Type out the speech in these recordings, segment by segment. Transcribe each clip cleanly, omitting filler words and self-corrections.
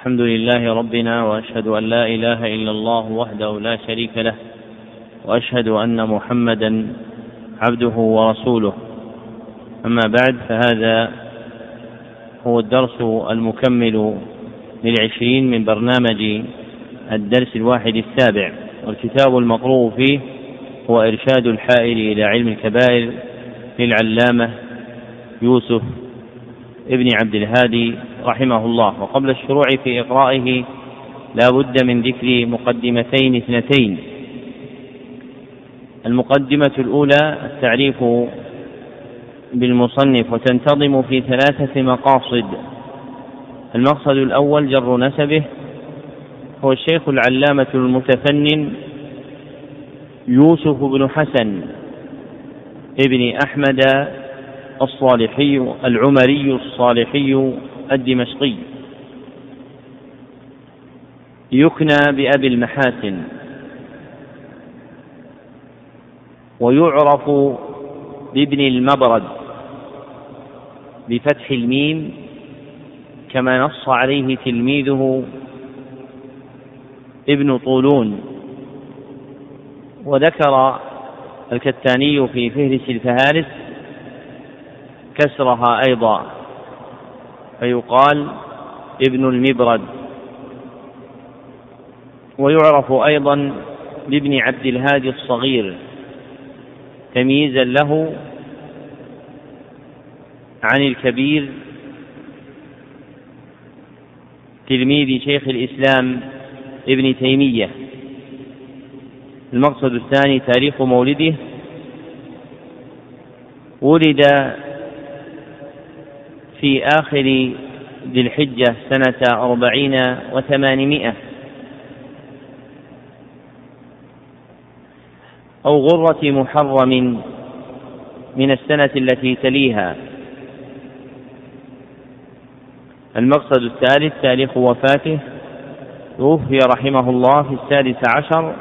الحمد لله ربنا، وأشهد أن لا إله إلا الله وحده لا شريك له، وأشهد أن محمدا عبده ورسوله. أما بعد، فهذا هو الدرس المكمل لل20 من برنامج الدرس ال1 والكتاب المقروء فيه هو إرشاد الحائر إلى علم الكبائر للعلامة يوسف ابن عبد الهادي رحمه الله. وقبل الشروع في إقرائه لا بد من ذكر مقدمتين اثنتين. المقدمة الأولى التعريف بالمصنف، وتنتظم في 3 مقاصد. المقصد الأول جر نسبه، هو الشيخ العلامة المتفنن يوسف بن حسن ابن أحمد الصالحي العمري الصالحي الدمشقي، يكنى بأبي المحاسن، ويعرف بابن المبرد بفتح الميم كما نص عليه تلميذه ابن طولون. وذكر الكتاني في فهرس الفهارس كسرها أيضا، فيقال ابن المبرد. ويعرف أيضا بابن عبد الهادي الصغير تمييزا له عن الكبير تلميذ شيخ الإسلام ابن تيمية. المقصد الثاني تاريخ مولده، ولد في آخر ذي الحجة سنة 480 أو غرة محرم من السنة التي تليها. المقصد الثالث تاريخ وفاته، توفي رحمه الله في 16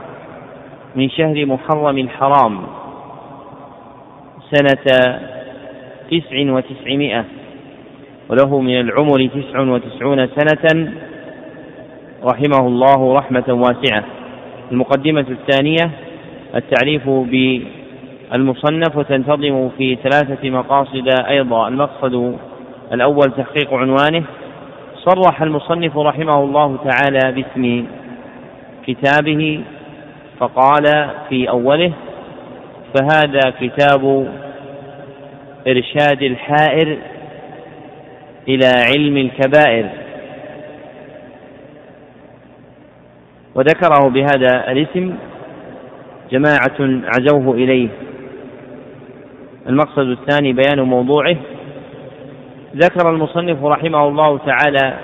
من شهر محرم الحرام سنة 900، وله من العمر 99 سنة رحمه الله رحمة واسعة. المقدمة الثانية التعريف بالمصنف، وتنتظم في 3 مقاصد أيضا. المقصد الأول تحقيق عنوانه، صرح المصنف رحمه الله تعالى باسم كتابه فقال في أوله: فهذا كتاب إرشاد الحائر إلى علم الكبائر، وذكره بهذا الاسم جماعة عزوه إليه. المقصد الثاني بيان موضوعه، ذكر المصنف رحمه الله تعالى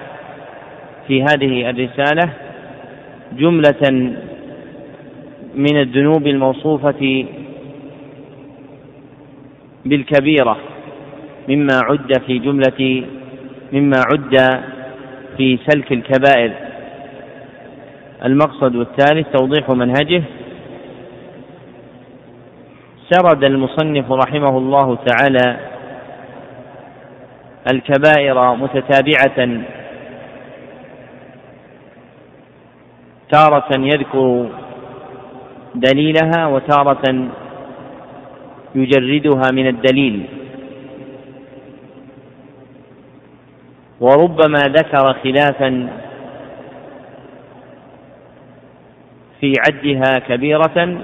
في هذه الرسالة جملة من الذنوب الموصوفة بالكبيرة مما عد في سلك الكبائر. المقصد الثالث توضيح منهجه، سرد المصنف رحمه الله تعالى الكبائر متتابعة، تارة يذكر دليلها وتارة يجردها من الدليل، وربما ذكر خلافا في عدها كبيرة،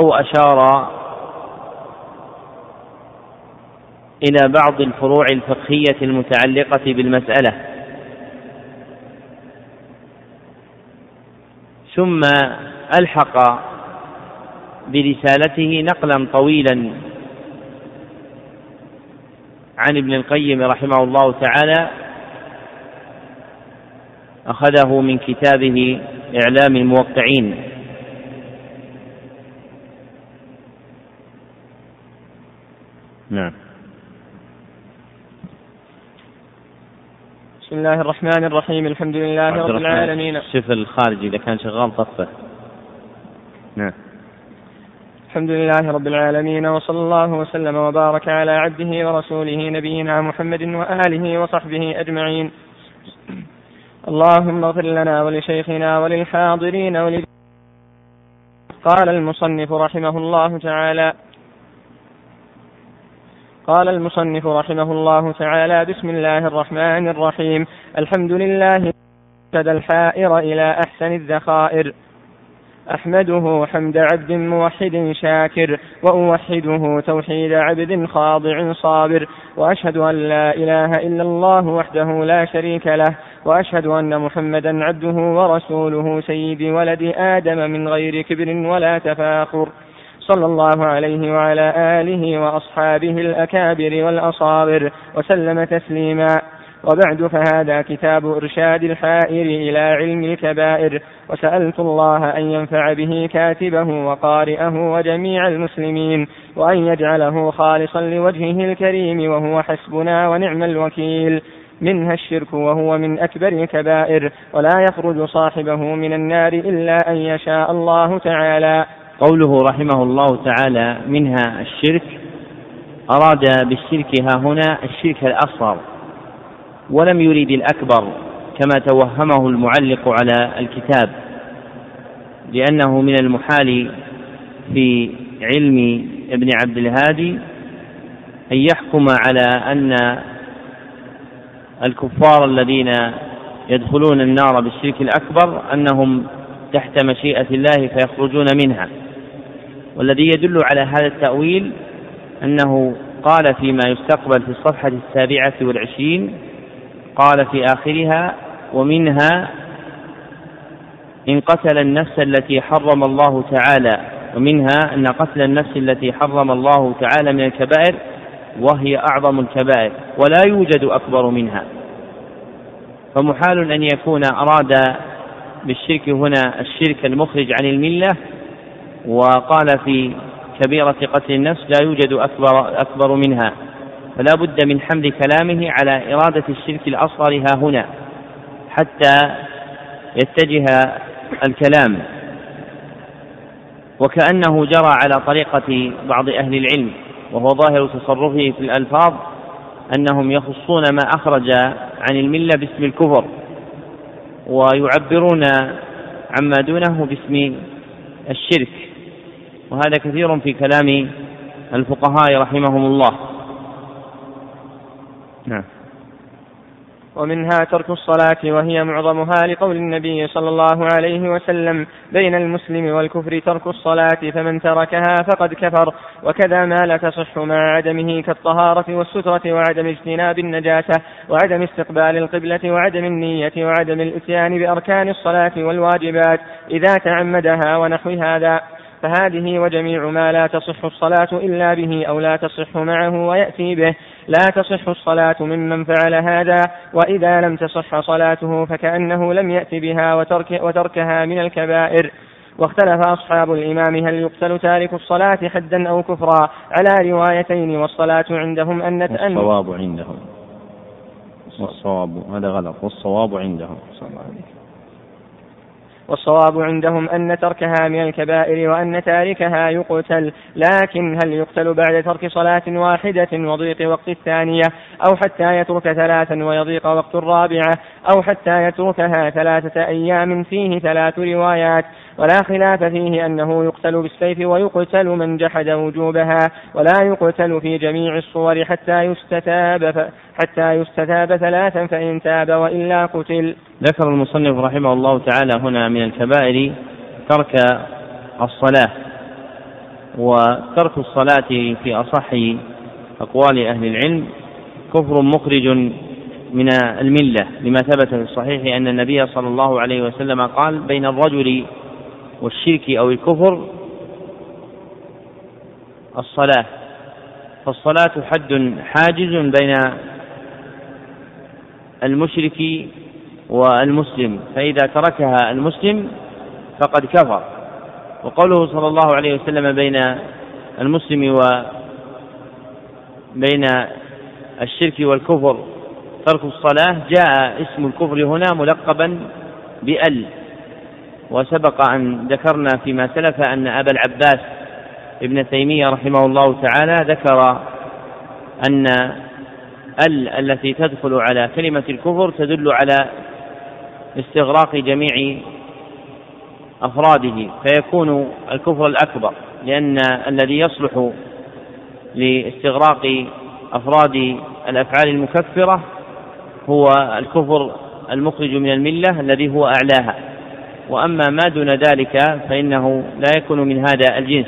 أو أشار إلى بعض الفروع الفقهية المتعلقة بالمسألة. ثم ألحق برسالته نقلا طويلا عن ابن القيم رحمه الله تعالى، أخذه من كتابه إعلام الموقعين. نعم. بسم الله الرحمن الرحيم، الحمد لله رب العالمين. شوف الخارجي إذا كان شغال طفه. نعم. الحمد لله رب العالمين، وصلى الله وسلم وبارك على عبده ورسوله نبينا محمد وآله وصحبه أجمعين. اللهم اغفر لنا ولشيخنا وللحاضرين قال المصنف رحمه الله تعالى بسم الله الرحمن الرحيم. الحمد لله إرشاد الحائر إلى أحسن الذخائر، أحمده حمد عبد موحد شاكر، وأوحده توحيد عبد خاضع صابر، وأشهد أن لا إله إلا الله وحده لا شريك له، وأشهد أن محمدا عبده ورسوله سيد ولد آدم من غير كبر ولا تفاخر، صلى الله عليه وعلى آله وأصحابه الأكابر والأصابر وسلم تسليما. وبعد، فهذا كتاب إرشاد الحائر إلى علم الكبائر، وسألت الله أن ينفع به كاتبه وقارئه وجميع المسلمين، وأن يجعله خالصا لوجهه الكريم، وهو حسبنا ونعم الوكيل. منها الشرك، وهو من أكبر الكبائر، ولا يخرج صاحبه من النار إلا أن يشاء الله تعالى. قوله رحمه الله تعالى: منها الشرك، أراد بالشرك هاهنا الشرك الأصغر، ولم يريد الأكبر كما توهمه المعلق على الكتاب، لأنه من المحال في علم ابن عبد الهادي أن يحكم على أن الكفار الذين يدخلون النار بالشرك الأكبر أنهم تحت مشيئة الله فيخرجون منها. والذي يدل على هذا التأويل أنه قال فيما يستقبل في الصفحة 27، قال في آخرها: ومنها إن قتل النفس التي حرم الله تعالى، ومنها أن قتل النفس التي حرم الله تعالى من الكبائر، وهي أعظم الكبائر ولا يوجد أكبر منها. فمحال أن يكون أراد بالشرك هنا الشرك المخرج عن الملة، وقال في كبيرة قتل النفس لا يوجد أكبر منها، فلا بد من حمل كلامه على إرادة الشرك الأصغر هاهنا حتى يتجه الكلام. وكأنه جرى على طريقة بعض أهل العلم، وهو ظاهر تصرفه في الألفاظ، أنهم يخصون ما أخرج عن الملة باسم الكفر، ويعبرون عما دونه باسم الشرك، وهذا كثير في كلام الفقهاء رحمهم الله. نعم. ومنها ترك الصلاة، وهي معظمها، لقول النبي صلى الله عليه وسلم: بين المسلم والكفر ترك الصلاة، فمن تركها فقد كفر. وكذا ما لا تصح مع عدمه، كالطهارة والسترة، وعدم اجتناب النجاسة، وعدم استقبال القبلة، وعدم النية، وعدم الإتيان بأركان الصلاة والواجبات إذا تعمدها ونحو هذا. فهذه وجميع ما لا تصح الصلاة إلا به أو لا تصح معه ويأتي به لا تصح الصلاة ممن فعل هذا، وإذا لم تصح صلاته فكأنه لم يأتي بها، وتركها من الكبائر. واختلف أصحاب الإمام هل يقتل تارك الصلاة حدا أو كفرا، على روايتين، والصلاة عندهم أن تأمن والصواب عندهم هذا غلط. والصواب عندهم أن تركها من الكبائر، وأن تاركها يقتل، لكن هل يقتل بعد ترك صلاة واحدة وضيق وقت الثانية، أو حتى يترك ثلاثا ويضيق وقت الرابعة، أو حتى يتركها 3 أيام؟ فيه 3 روايات، ولا خلاف فيه أنه يقتل بالسيف، ويقتل من جحد وجوبها، ولا يقتل في جميع الصور حتى يستتاب 3، فإن تاب وإلا قتل. ذكر المصنف رحمه الله تعالى هنا من الكبائر ترك الصلاة. وترك الصلاة في أصح أقوال أهل العلم كفر مخرج من الملة، لما ثبت في الصحيح أن النبي صلى الله عليه وسلم قال: بين الرجل والشرك أو الكفر الصلاة، فالصلاة حد حاجز بين المشرك والمسلم، فإذا تركها المسلم فقد كفر. وقوله صلى الله عليه وسلم: بين المسلم وبين الشرك والكفر ترك الصلاة، جاء اسم الكفر هنا ملقبا بأل. وسبق أن ذكرنا فيما سلف أن أبا العباس ابن تيمية رحمه الله تعالى ذكر أن التي تدخل على كلمة الكفر تدل على استغراق جميع أفراده، فيكون الكفر الأكبر، لأن الذي يصلح لاستغراق أفراد الأفعال المكفرة هو الكفر المخرج من الملة الذي هو أعلاها، وأما ما دون ذلك فإنه لا يكون من هذا الجنس.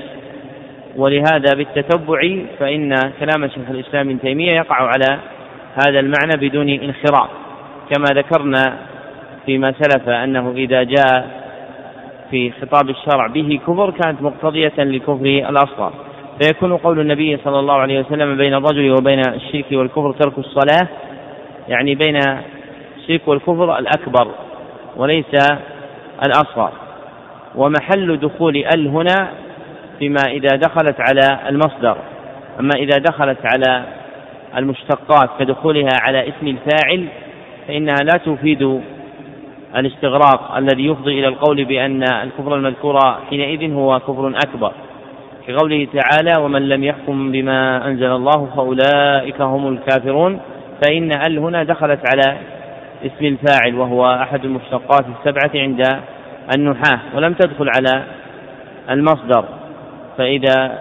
ولهذا بالتتبع فإن كلام شيخ الإسلام ابن تيمية يقع على هذا المعنى بدون انخراط، كما ذكرنا فيما سلف أنه إذا جاء في خطاب الشرع به كفر كانت مقتضية للكفر الأصغر، فيكون قول النبي صلى الله عليه وسلم بين الرجل وبين الشرك والكفر ترك الصلاة، يعني بين الشرك والكفر الأكبر وليس الأصغر. ومحل دخول ال هنا فيما إذا دخلت على المصدر، أما إذا دخلت على المشتقات فدخولها على اسم الفاعل فإنها لا تفيد الاستغراق الذي يفضي إلى القول بأن الكفر المذكور حينئذ هو كفر أكبر، كقوله تعالى ومن لم يحكم بما أنزل الله فأولئك هم الكافرون، فإن ال هنا دخلت على اسم الفاعل وهو أحد المشتقات السبعة عند النحاة، ولم تدخل على المصدر، فإذا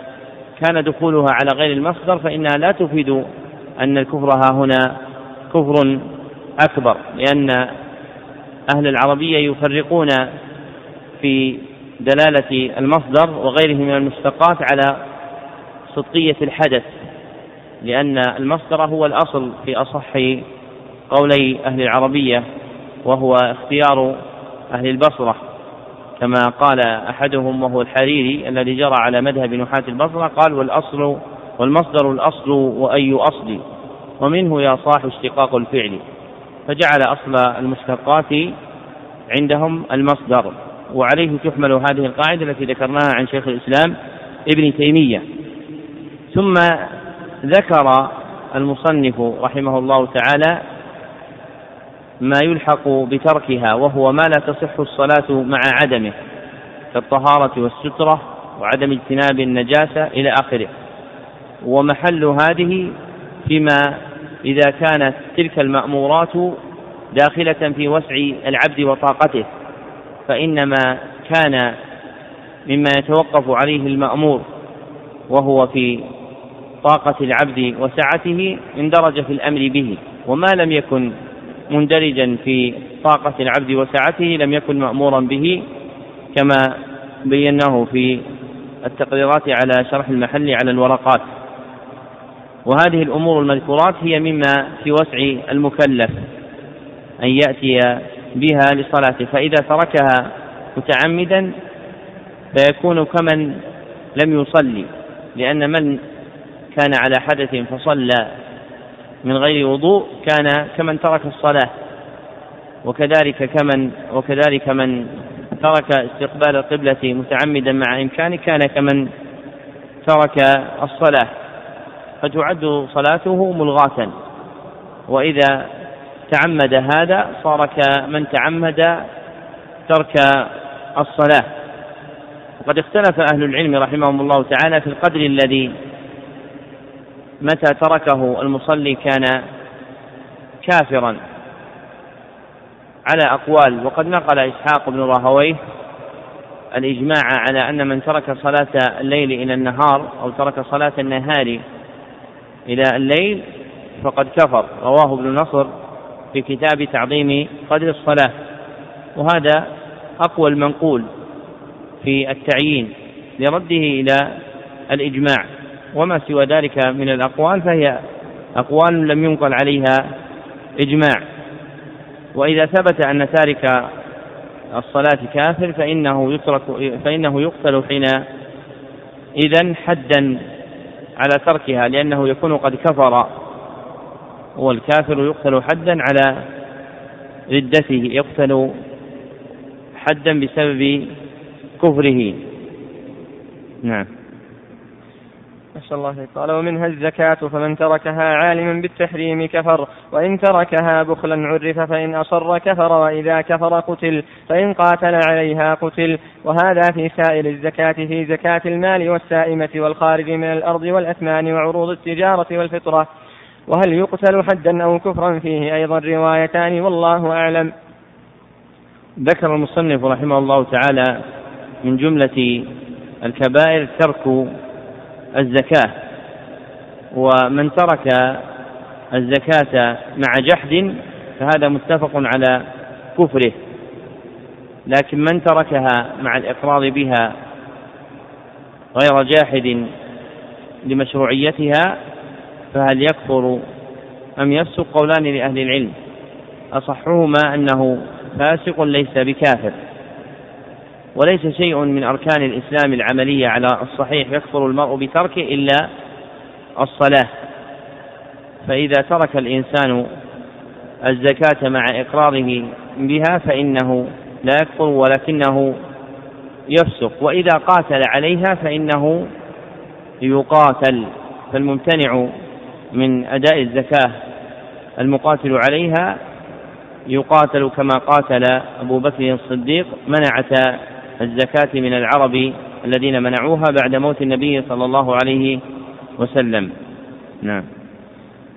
كان دخولها على غير المصدر فإنها لا تفيد أن الكفر ها هنا كفر أكبر، لأن أهل العربية يفرقون في دلالة المصدر وغيره من المشتقات على صدقية الحدث، لأن المصدر هو الأصل في أصح قولي أهل العربية، وهو اختيار أهل البصرة، كما قال أحدهم وهو الحريري الذي جرى على مذهب نحاة البصرة، قال والأصل والمصدر الأصل وأي أصل ومنه يا صاح اشتقاق الفعل، فجعل أصل المشتقات عندهم المصدر، وعليه تحمل هذه القاعدة التي ذكرناها عن شيخ الإسلام ابن تيمية. ثم ذكر المصنف رحمه الله تعالى ما يلحق بتركها، وهو ما لا تصح الصلاة مع عدمه كالطهارة والسترة وعدم اجتناب النجاسة إلى آخره. ومحل هذه فيما إذا كانت تلك المأمورات داخلة في وسع العبد وطاقته، فإنما كان مما يتوقف عليه المأمور وهو في طاقة العبد وسعته اندرج في الأمر به، وما لم يكن مندرجا في طاقة العبد وسعته لم يكن مأمورا به، كما بيناه في التقريرات على شرح المحل على الورقات. وهذه الأمور المذكورات هي مما في وسع المكلف أن يأتي بها لصلاته، فإذا تركها متعمدا فيكون كمن لم يصلي، لأن من كان على حدث فصلى من غير وضوء كان كمن ترك الصلاة، وكذلك من ترك استقبال القبلة متعمدا مع إمكانه كان كمن ترك الصلاة، فتعد صلاته ملغاة. وإذا تعمد هذا صار كمن تعمد ترك الصلاة. وقد اختلف أهل العلم رحمهم الله تعالى في القدر الذي متى تركه المصلي كان كافرا على أقوال، وقد نقل إسحاق بن راهوي الإجماع على أن من ترك صلاة الليل إلى النهار أو ترك صلاة النهار إلى الليل فقد كفر، رواه ابن نصر في كتاب تعظيم قدر الصلاة، وهذا أقوى المنقول في التعيين لرده إلى الإجماع، وما سوى ذلك من الأقوال فهي أقوال لم ينقل عليها إجماع. وإذا ثبت أن تارك الصلاة كافر فإنه يقتل حين إذن حدا على تركها، لأنه يكون قد كفر، والكافر يقتل حدا على ردته، يقتل حدا بسبب كفره. نعم. أحسن الله إليك. قال ومنها الزكاة فمن تركها عالما بالتحريم كفر، وإن تركها بخلا عرف، فإن أصر كفر، وإذا كفر قتل، فإن قاتل عليها قتل. وهذا في سائل الزكاة في زكاة المال والسائمة والخارج من الأرض والأثمان وعروض التجارة والفطرة. وهل يقتل حدا أو كفرا فيه أيضا روايتان والله أعلم. ذكر المصنف رحمه الله تعالى من جملة الكبائر ترك الزكاة، ومن ترك الزكاة مع جحد فهذا متفق على كفره، لكن من تركها مع الإقرار بها غير جاحد لمشروعيتها فهل يكفر أم يفسق؟ قولان لأهل العلم، أصحهما أنه فاسق ليس بكافر، وليس شيء من أركان الإسلام العملية على الصحيح يكفر المرء بتركه إلا الصلاة، فإذا ترك الإنسان الزكاة مع إقراره بها فإنه لا يكفر ولكنه يفسق، وإذا قاتل عليها فإنه يقاتل، فالممتنع من أداء الزكاة المقاتل عليها يقاتل كما قاتل أبو بكر الصديق. منعت الزكاة من العرب الذين منعوها بعد موت النبي صلى الله عليه وسلم. نعم.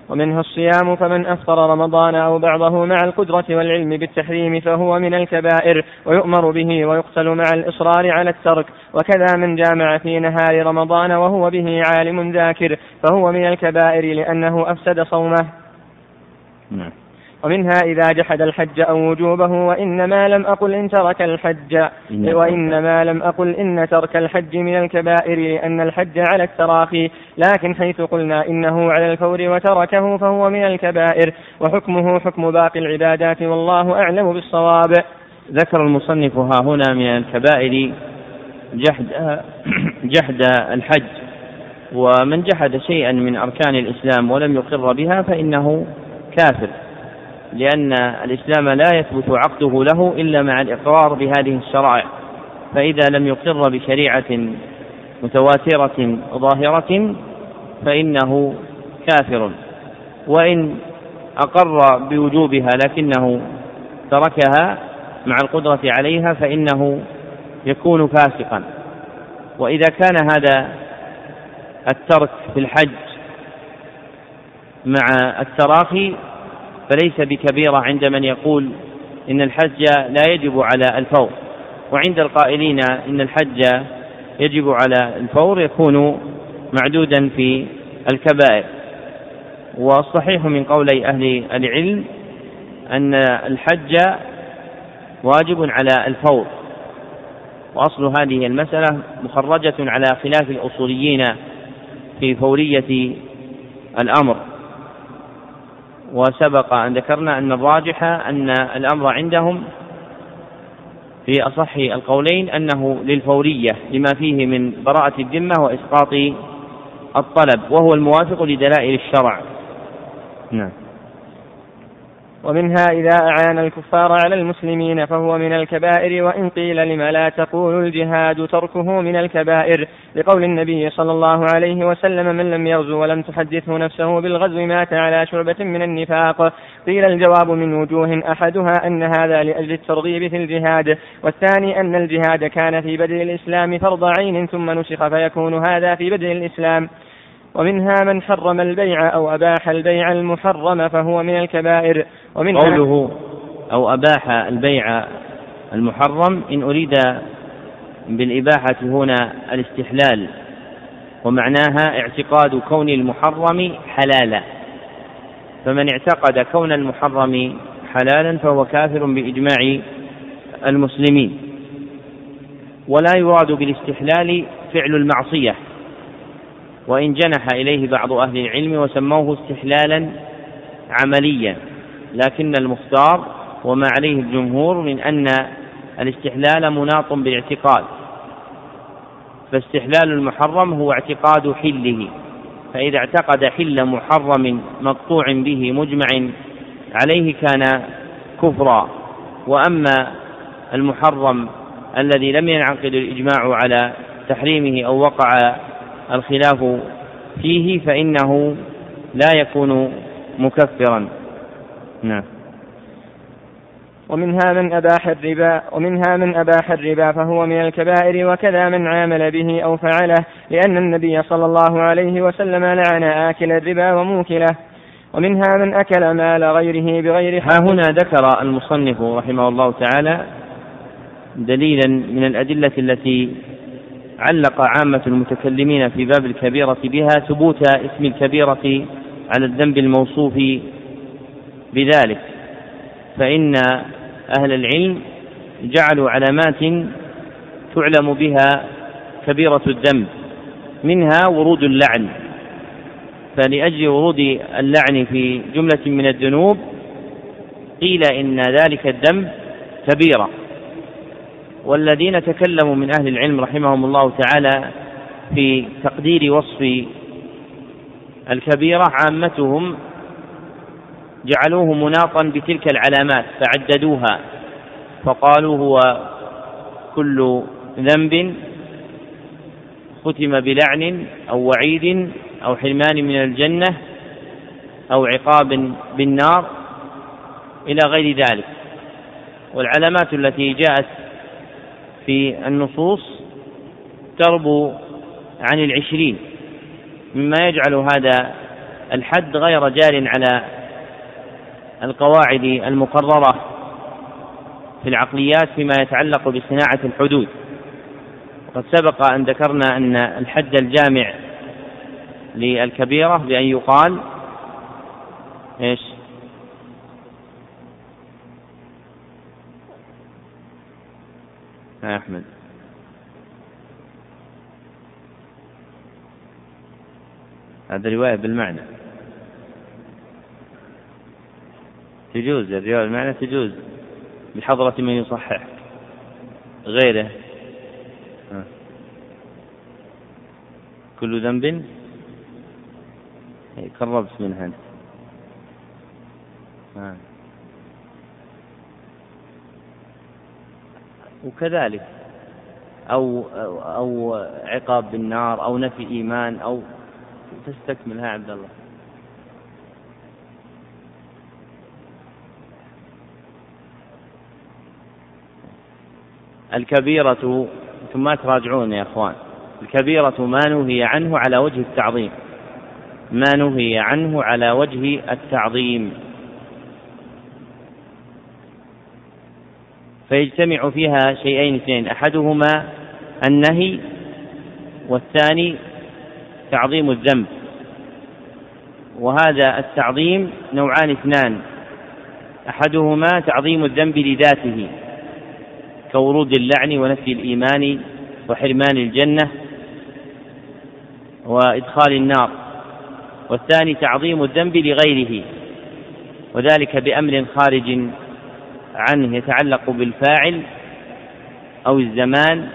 ومنها الصيام فمن أفطر رمضان أو بعضه مع القدرة والعلم بالتحريم فهو من الكبائر ويؤمر به ويقتل مع الإصرار على الترك، وكذا من جامع في نهار رمضان وهو به عالم ذاكر فهو من الكبائر لأنه أفسد صومه. نعم. ومنها إذا جحد الحج أو وجوبه، وإنما لم أقل إن ترك الحج، وإنما لم أقل إن ترك الحج من الكبائر لأن الحج على التراخي، لكن حيث قلنا إنه على الفور وتركه فهو من الكبائر، وحكمه حكم باقي العبادات والله أعلم بالصواب. ذكر المصنف ها هنا من الكبائر جحد الحج، ومن جحد شيئا من أركان الإسلام ولم يقر بها فإنه كافر، لأن الإسلام لا يثبت عقده له إلا مع الإقرار بهذه الشرائع، فإذا لم يقر بشريعة متواترة ظاهرة فإنه كافر، وإن أقر بوجوبها لكنه تركها مع القدرة عليها فإنه يكون فاسقا. وإذا كان هذا الترك في الحج مع التراخي فليس بكبيرة عند من يقول إن الحج لا يجب على الفور، وعند القائلين إن الحج يجب على الفور يكون معدودا في الكبائر. والصحيح من قولي أهل العلم أن الحج واجب على الفور، وأصل هذه المسألة مخرجة على خلاف الأصوليين في فورية الأمر، وسبق أن ذكرنا أن الراجح أن الأمر عندهم في أصح القولين أنه للفورية لما فيه من براءة الذمة وإسقاط الطلب، وهو الموافق لدلائل الشرع. نعم. ومنها إذا أعان الكفار على المسلمين فهو من الكبائر، وإن قيل لما لا تقول الجهاد تركه من الكبائر، لقول النبي صلى الله عليه وسلم من لم يغزو ولم تحدثه نفسه بالغزو مات على شعبة من النفاق. قيل الجواب من وجوه، أحدها أن هذا لأجل الترغيب في الجهاد، والثاني أن الجهاد كان في بدء الإسلام فرض عين ثم نسخ فيكون هذا في بدء الإسلام. ومنها من حرم البيع أو أباح البيع المحرم فهو من الكبائر. قوله أو أباح البيع المحرم إن أريد بالإباحة هنا الاستحلال، ومعناها اعتقاد كون المحرم حلالا، فمن اعتقد كون المحرم حلالا فهو كافر بإجماع المسلمين. ولا يراد بالاستحلال فعل المعصية، وإن جنح إليه بعض أهل العلم وسموه استحلالا عمليا، لكن المختار وما عليه الجمهور من أن الاستحلال مناط بالاعتقاد، فاستحلال المحرم هو اعتقاد حله، فإذا اعتقد حل محرم مقطوع به مجمع عليه كان كفرا. وأما المحرم الذي لم ينعقد الإجماع على تحريمه أو وقع الخلاف فيه فإنه لا يكون مكفرا. نعم. ومنها من أباح الربا فهو من الكبائر، وكذا من عامل به أو فعله، لأن النبي صلى الله عليه وسلم لعن آكل الربا وموكله. ومنها من أكل مال غيره بغير حق. هنا ذكر المصنف رحمه الله تعالى دليلا من الأدلة التي علق عامة المتكلمين في باب الكبيرة بها ثبوت اسم الكبيرة على الذنب الموصوف بذلك، فإن أهل العلم جعلوا علامات تعلم بها كبيرة الذنب، منها ورود اللعن، فلأجل ورود اللعن في جملة من الذنوب قيل إن ذلك الذنب كبيرة. والذين تكلموا من أهل العلم رحمهم الله تعالى في تقدير وصف الكبيرة عامتهم جعلوه مناطا بتلك العلامات فعددوها، فقالوا هو كل ذنب ختم بلعن أو وعيد أو حرمان من الجنة أو عقاب بالنار إلى غير ذلك. والعلامات التي جاءت في النصوص تربو عن 20، مما يجعل هذا الحد غير جار على القواعد المقررة في العقليات فيما يتعلق بصناعة الحدود. وقد سبق أن ذكرنا أن الحد الجامع للكبيرة بأن يقال هذا رواية بالمعنى تجوز، الرواية بالمعنى تجوز بحضرة من يصحح غيره. كل ذنب قربت منها. وكذلك أو عقاب بالنار أو نفي إيمان أو تستكملها عبد الله. الكبيرة ثم تراجعون يا أخوان، الكبيرة ما نهي عنه على وجه التعظيم، ما نهي عنه على وجه التعظيم، فيجتمع فيها شيئين اثنين، أحدهما النهي والثاني تعظيم الذنب. وهذا التعظيم نوعان اثنان، أحدهما تعظيم الذنب لذاته كورود اللعن ونفي الإيمان وحرمان الجنة وإدخال النار، والثاني تعظيم الذنب لغيره، وذلك بأمر خارج عنه يتعلق بالفاعل أو الزمان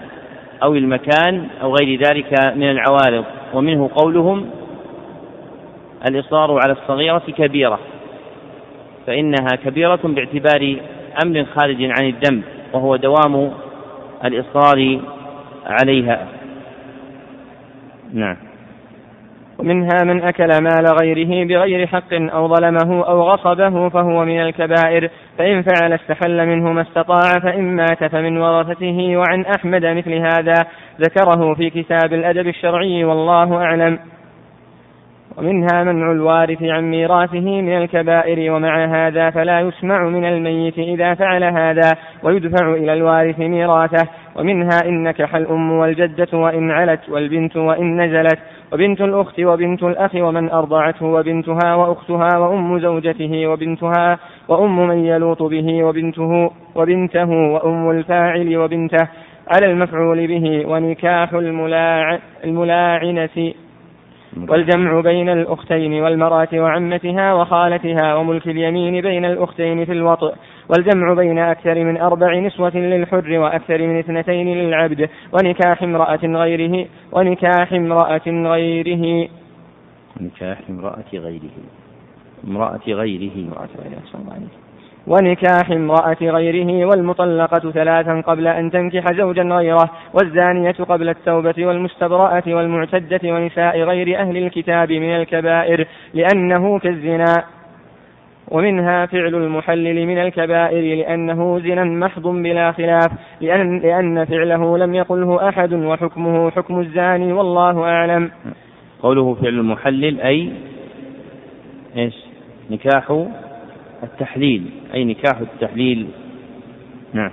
أو المكان أو غير ذلك من العوارض. ومنه قولهم الإصرار على الصغيرة كبيرة، فإنها كبيرة باعتبار أمر خارج عن الذنب وهو دوام الإصرار عليها. نعم. ومنها من أكل مال غيره بغير حق أو ظلمه أو غصبه فهو من الكبائر، فإن فعل استحل منه ما استطاع، فإن مات فمن ورثته. وعن أحمد مثل هذا ذكره في كتاب الأدب الشرعي والله أعلم. ومنها منع الوارث عن ميراثه من الكبائر، ومع هذا فلا يسمع من الميت إذا فعل هذا ويدفع إلى الوارث ميراثه. ومنها إن نكح الأم والجدة وإن علت، والبنت وإن نزلت، وبنت الأخت وبنت الأخ ومن أرضعته، وبنتها وأختها وأم زوجته وبنتها وأم من يلوط به وبنته وأم الفاعل وبنته على المفعول به، ونكاح الملاعنة، والجمع بين الأختين والمرأة وعمتها وخالتها، وملك اليمين بين الأختين في الوطء، والجمع بين أكثر من 4 نسوة للحر وأكثر من 2 للعبد، ونكاح امرأة غيره ونكاح امرأة غيره والمطلقة ثلاثا قبل أن تنكح زوجا غيره والزانية قبل التوبة والمستبرأة والمعتدة ونساء غير أهل الكتاب من الكبائر لأنه كالزنا، ومنها فعل المحلل من الكبائر لأنه زنا محض بلا خلاف لأن فعله لم يقله أحد وحكمه حكم الزاني والله أعلم. قوله فعل المحلل أي إيش؟ نكاح التحليل، أي نكاح التحليل. نعم.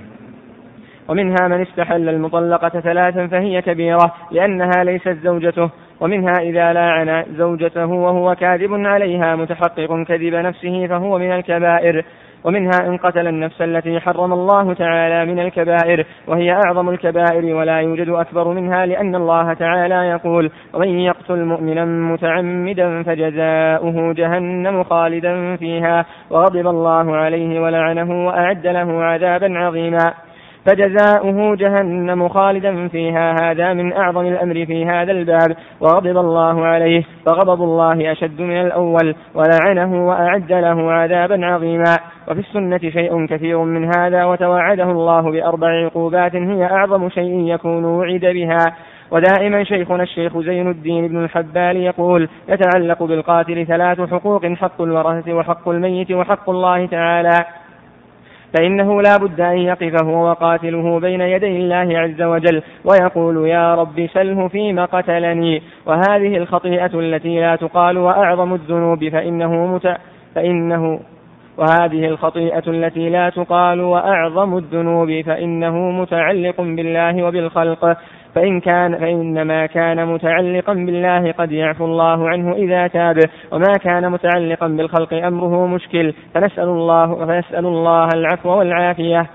ومنها من استحل المطلقة ثلاثا فهي كبيرة لأنها ليست زوجته، ومنها إذا لاعن زوجته وهو كاذب عليها متحقق كذب نفسه فهو من الكبائر، ومنها إن قتل النفس التي حرم الله تعالى من الكبائر، وهي أعظم الكبائر ولا يوجد أكبر منها لأن الله تعالى يقول ومن يقتل مؤمنا متعمدا فجزاؤه جهنم خالدا فيها وغضب الله عليه ولعنه وأعد له عذابا عظيما فجزاؤه جهنم خالدا فيها، هذا من أعظم الأمر في هذا الباب، وغضب الله عليه فغضب الله أشد من الأول ولعنه وأعد له عذابا عظيما. وفي السنة شيء كثير من هذا وتوعده الله بأربع عقوبات هي أعظم شيء يكون وعد بها، ودائما شيخنا الشيخ زين الدين بن الحبال يقول يتعلق بالقاتل ثلاث حقوق، حق الورثة وحق الميت وحق الله تعالى، فإنه لا بد أن يقف هو وقاتله بين يدي الله عز وجل ويقول يا رب سله فيما قتلني، وهذه الخطيئة التي لا تقال وأعظم الذنوب وهذه الخطيئة التي لا تقال وأعظم الذنوب فإنه متعلق بالله وبالخلق، فإنما كان متعلقا بالله قد يعفو الله عنه إذا تاب، وما كان متعلقا بالخلق أمره مشكل، فنسأل الله العفو والعافية.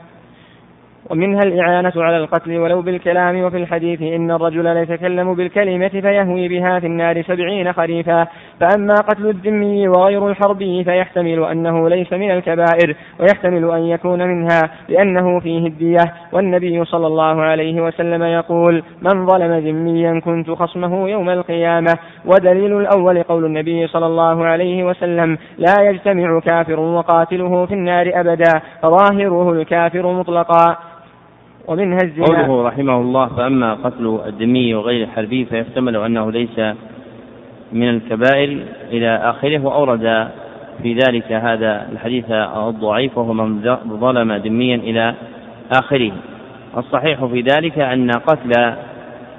ومنها الإعانة على القتل ولو بالكلام، وفي الحديث إن الرجل لا يتكلم بالكلمة فيهوي بها في النار 70 خريفا، فأما قتل الذمي وغير الحربي فيحتمل أنه ليس من الكبائر ويحتمل أن يكون منها لأنه فيه الدية، والنبي صلى الله عليه وسلم يقول من ظلم ذميا كنت خصمه يوم القيامة، ودليل الأول قول النبي صلى الله عليه وسلم لا يجتمع كافر وقاتله في النار أبدا، فظاهره الكافر مطلقا. ومنها الزنا. قوله رحمه الله فأما قتل الذمي وغير الحربي فيحتمل أنه ليس من الكبائر إلى آخره، وأورد في ذلك هذا الحديث الضعيف وهو من ظلم ذميا إلى آخره. الصحيح في ذلك أن قتل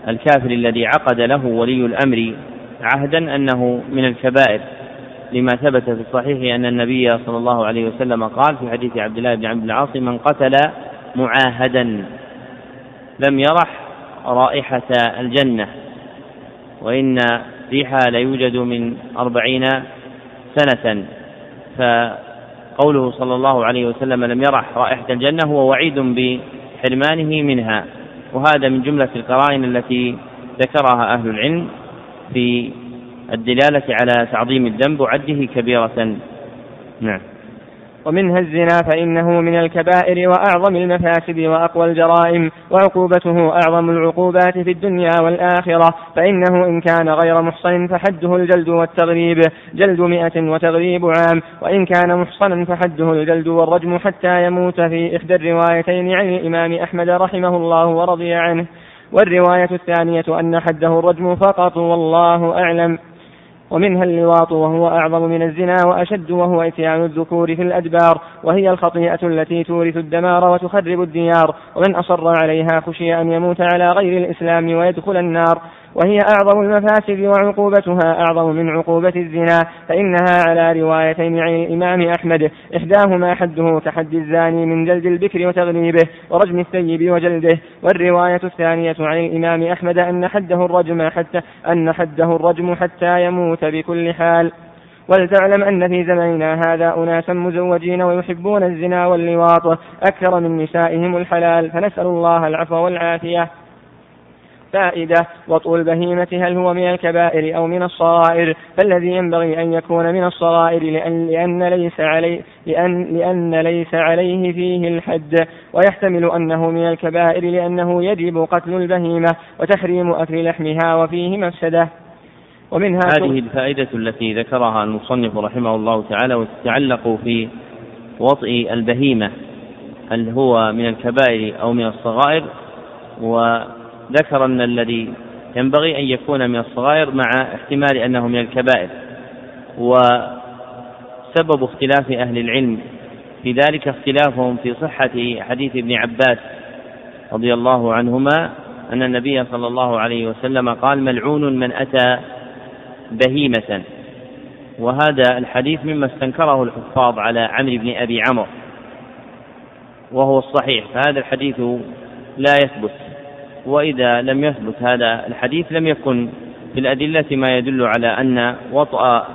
الكافر الذي عقد له ولي الأمر عهدا أنه من الكبائر، لما ثبت في الصحيح أن النبي صلى الله عليه وسلم قال في حديث عبد الله بن عبد العاص من قتل معاهدا لم يرح رائحة الجنة وإن ريحها لا يوجد من 40 سنة، فقوله صلى الله عليه وسلم لم يرح رائحة الجنة هو وعيد بحرمانه منها، وهذا من جملة القرائن التي ذكرها أهل العلم في الدلالة على تعظيم الذنب وعده كبيرة. نعم. ومنها الزنا فإنه من الكبائر وأعظم المفاسد وأقوى الجرائم، وعقوبته أعظم العقوبات في الدنيا والآخرة، فإنه إن كان غير محصن فحده الجلد والتغريب، جلد 100 وتغريب عام، وإن كان محصنا فحده الجلد والرجم حتى يموت، في إحدى الروايتين عن الإمام أحمد رحمه الله ورضي عنه، والرواية الثانية أن حده الرجم فقط والله أعلم. ومنها اللواط وهو أعظم من الزنا وأشد، وهو إتيان الذكور في الأدبار، وهي الخطيئة التي تورث الدمار وتخرب الديار، ومن أصر عليها خشي أن يموت على غير الإسلام ويدخل النار، وهي أعظم المفاسد وعقوبتها أعظم من عقوبة الزنا، فإنها على روايتين عن الإمام أحمد إحداهما حده كحد الزاني من جلد البكر وتغريبه ورجم الثيب وجلده، والرواية الثانية عن الإمام أحمد أن حده الرجم حتى يموت بكل حال. ولتعلم أن في زماننا هذا أناسا مزوجين ويحبون الزنا واللواط أكثر من نسائهم الحلال، فنسأل الله العفو والعافية. فائدة: وطء البهيمة هل هو من الكبائر أو من الصغائر؟ فالذي ينبغي أن يكون من الصغائر لأن ليس عليه فيه الحد، ويحتمل أنه من الكبائر لأنه يجب قتل البهيمة وتحريم أكل لحمها وفيه مفسدة. ومنها هذه الفائدة التي ذكرها المصنف رحمه الله تعالى وتتعلق في وطئ البهيمة هل هو من الكبائر أو من الصغائر، وذكر أن الذي ينبغي أن يكون من الصغائر مع احتمال أنه من الكبائر. وسبب اختلاف أهل العلم في ذلك اختلافهم في صحة حديث ابن عباس رضي الله عنهما أن النبي صلى الله عليه وسلم قال: ملعون من أتى بهيمة. وهذا الحديث مما استنكره الحفاظ على عمرو بن أبي عمرو وهو الصحيح، فهذا الحديث لا يثبت، وإذا لم يثبت هذا الحديث لم يكن في الأدلة ما يدل على أن وطأ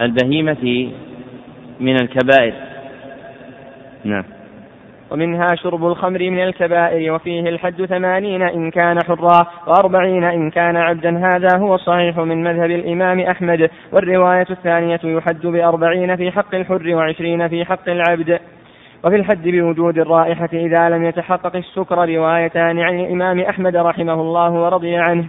البهيمة من الكبائر. نعم. ومنها شرب الخمر من الكبائر، وفيه الحد 80 إن كان حرا، و40 إن كان عبدا. هذا هو الصحيح من مذهب الإمام أحمد. والرواية الثانية يحد 40 في حق الحر، 20 في حق العبد. وفي الحد بوجود الرائحة إذا لم يتحقق السكر روايتان عن الإمام أحمد رحمه الله ورضي عنه.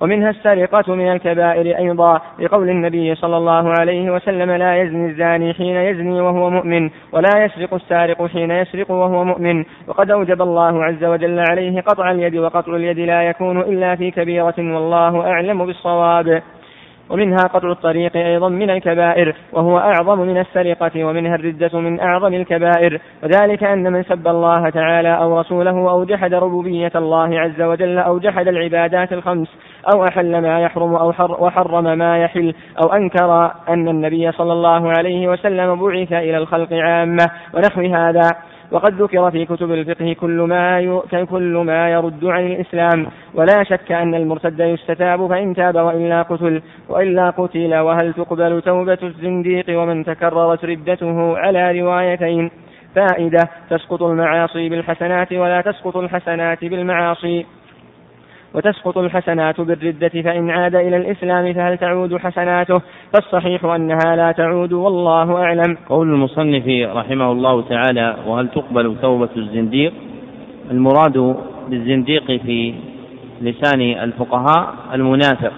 ومنها السرقة من الكبائر أيضا، لقول النبي صلى الله عليه وسلم: لا يزني الزاني حين يزني وهو مؤمن، ولا يسرق السارق حين يسرق وهو مؤمن. وقد أوجب الله عز وجل عليه قطع اليد، وقطع اليد لا يكون إلا في كبيرة، والله أعلم بالصواب. ومنها قطع الطريق أيضا من الكبائر، وهو أعظم من السرقة. ومنها الردة من أعظم الكبائر، وذلك أن من سب الله تعالى أو رسوله أو جحد ربوبية الله عز وجل أو جحد العبادات الخمس أو أحل ما يحرم أو وحرم ما يحل، أو أنكر أن النبي صلى الله عليه وسلم بعث إلى الخلق عامة ونحو هذا. وقد ذكر في كتب الفقه كل ما يرد عن الإسلام. ولا شك أن المرتد يستتاب، فإن تاب وإلا قتل. وهل تقبل توبة الزنديق ومن تكررت ردته؟ على روايتين. فائدة: تسقط المعاصي بالحسنات، ولا تسقط الحسنات بالمعاصي. وتسقط الحسنات بالردة، فإن عاد إلى الإسلام فهل تعود حسناته؟ فالصحيح أنها لا تعود، والله أعلم. قول المصنف رحمه الله تعالى: وهل تقبل توبة الزنديق؟ المراد بالزنديق في لسان الفقهاء المنافق،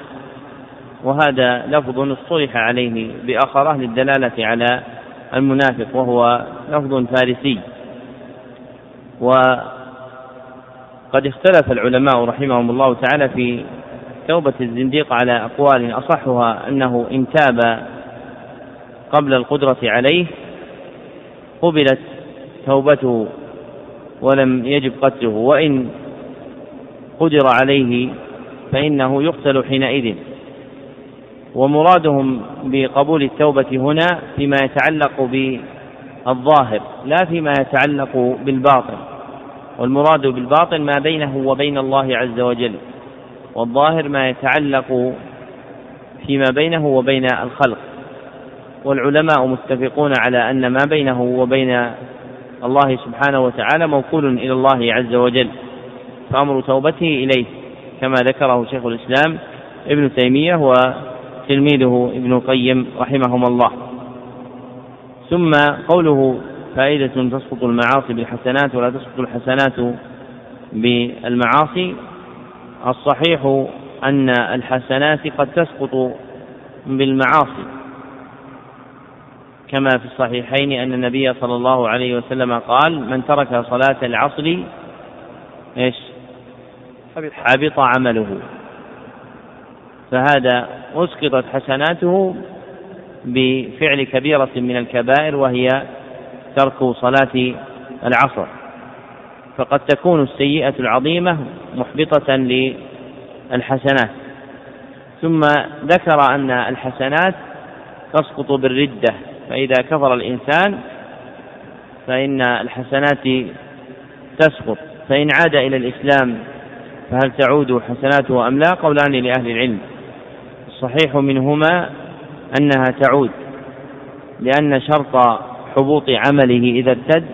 وهذا لفظ اصطلح عليه بأخره للدلالة على المنافق، وهو لفظ فارسي. وقد اختلف العلماء رحمهم الله تعالى في توبة الزنديق على أقوال أصحها أنه إن تاب قبل القدرة عليه قبلت توبته ولم يجب قتله، وإن قدر عليه فإنه يقتل حينئذ. ومرادهم بقبول التوبة هنا فيما يتعلق بالظاهر لا فيما يتعلق بالباطن، والمراد بالباطن ما بينه وبين الله عز وجل، والظاهر ما يتعلق فيما بينه وبين الخلق. والعلماء متفقون على أن ما بينه وبين الله سبحانه وتعالى موكول إلى الله عز وجل، فأمر توبته إليه، كما ذكره شيخ الإسلام ابن تيمية وتلميذه ابن القيم رحمهم الله. ثم قوله: فائدة: تسقط المعاصي بالحسنات ولا تسقط الحسنات بالمعاصي. الصحيح أن الحسنات قد تسقط بالمعاصي، كما في الصحيحين أن النبي صلى الله عليه وسلم قال: من ترك صلاة العصر حبط عمله. فهذا أسقطت حسناته بفعل كبيرة من الكبائر، وهي ترك صلاة العصر، فقد تكون السيئة العظيمة محبطة للحسنات. ثم ذكر أن الحسنات تسقط بالردة، فإذا كفر الإنسان فإن الحسنات تسقط، فإن عاد إلى الإسلام فهل تعود حسناته أم لا؟ قولان لأهل العلم، الصحيح منهما أنها تعود، لأن شرط حبوط عمله إذا ارتد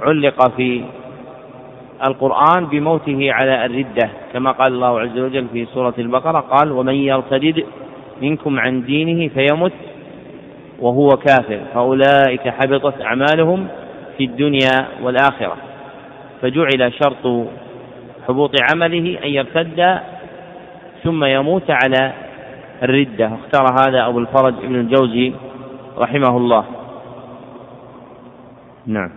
علق في القرآن بموته على الردة، كما قال الله عز وجل في سورة البقرة، قال: ومن يرتد منكم عن دينه فيمت وهو كافر فأولئك حبطت أعمالهم في الدنيا والآخرة. فجعل شرط حبوط عمله أن يرتد ثم يموت على الردة، اختار هذا أبو الفرج ابن الجوزي رحمه الله. نعم.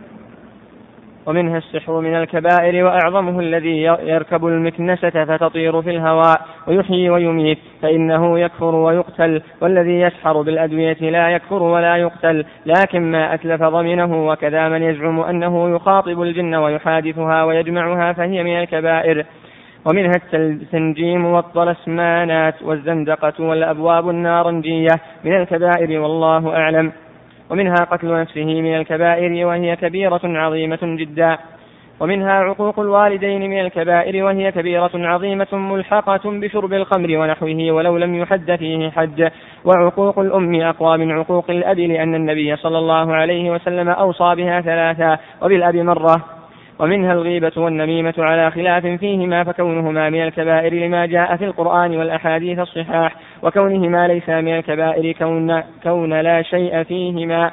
ومنها السحر من الكبائر، وأعظمه الذي يركب المكنسة فتطير في الهواء ويحيي ويميت، فإنه يكفر ويقتل، والذي يسحر بالأدوية لا يكفر ولا يقتل، لكن ما أتلف ضمنه. وكذا من يزعم أنه يخاطب الجن ويحادثها ويجمعها فهي من الكبائر. ومنها التنجيم والطلسمانات والزندقة والأبواب النارنجية من الكبائر، والله أعلم. ومنها قتل نفسه من الكبائر، وهي كبيرة عظيمة جدا. ومنها عقوق الوالدين من الكبائر، وهي كبيرة عظيمة ملحقة بشرب الخمر ونحوه ولو لم يحد فيه حد. وعقوق الأم أقوى من عقوق الأب، لأن النبي صلى الله عليه وسلم أوصى بها 3 وبالأب مرة. ومنها الغيبة والنميمة على خلاف فيهما، فكونهما من الكبائر لما جاء في القرآن والأحاديث الصحاح، وكونهما ليس من الكبائر كون لا شيء فيهما.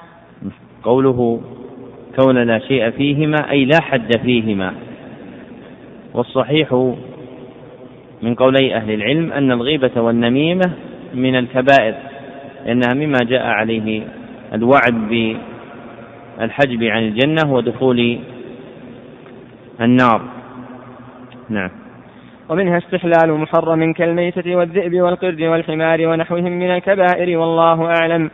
قوله كون لا شيء فيهما أي لا حد فيهما. والصحيح من قولي أهل العلم أن الغيبة والنميمة من الكبائر، لأنها مما جاء عليه الوعد بالحجب عن الجنة ودخول النار. نعم. ومنها استحلال محرم كالميتة والذئب والقرد والحمار ونحوهم من الكبائر، والله أعلم.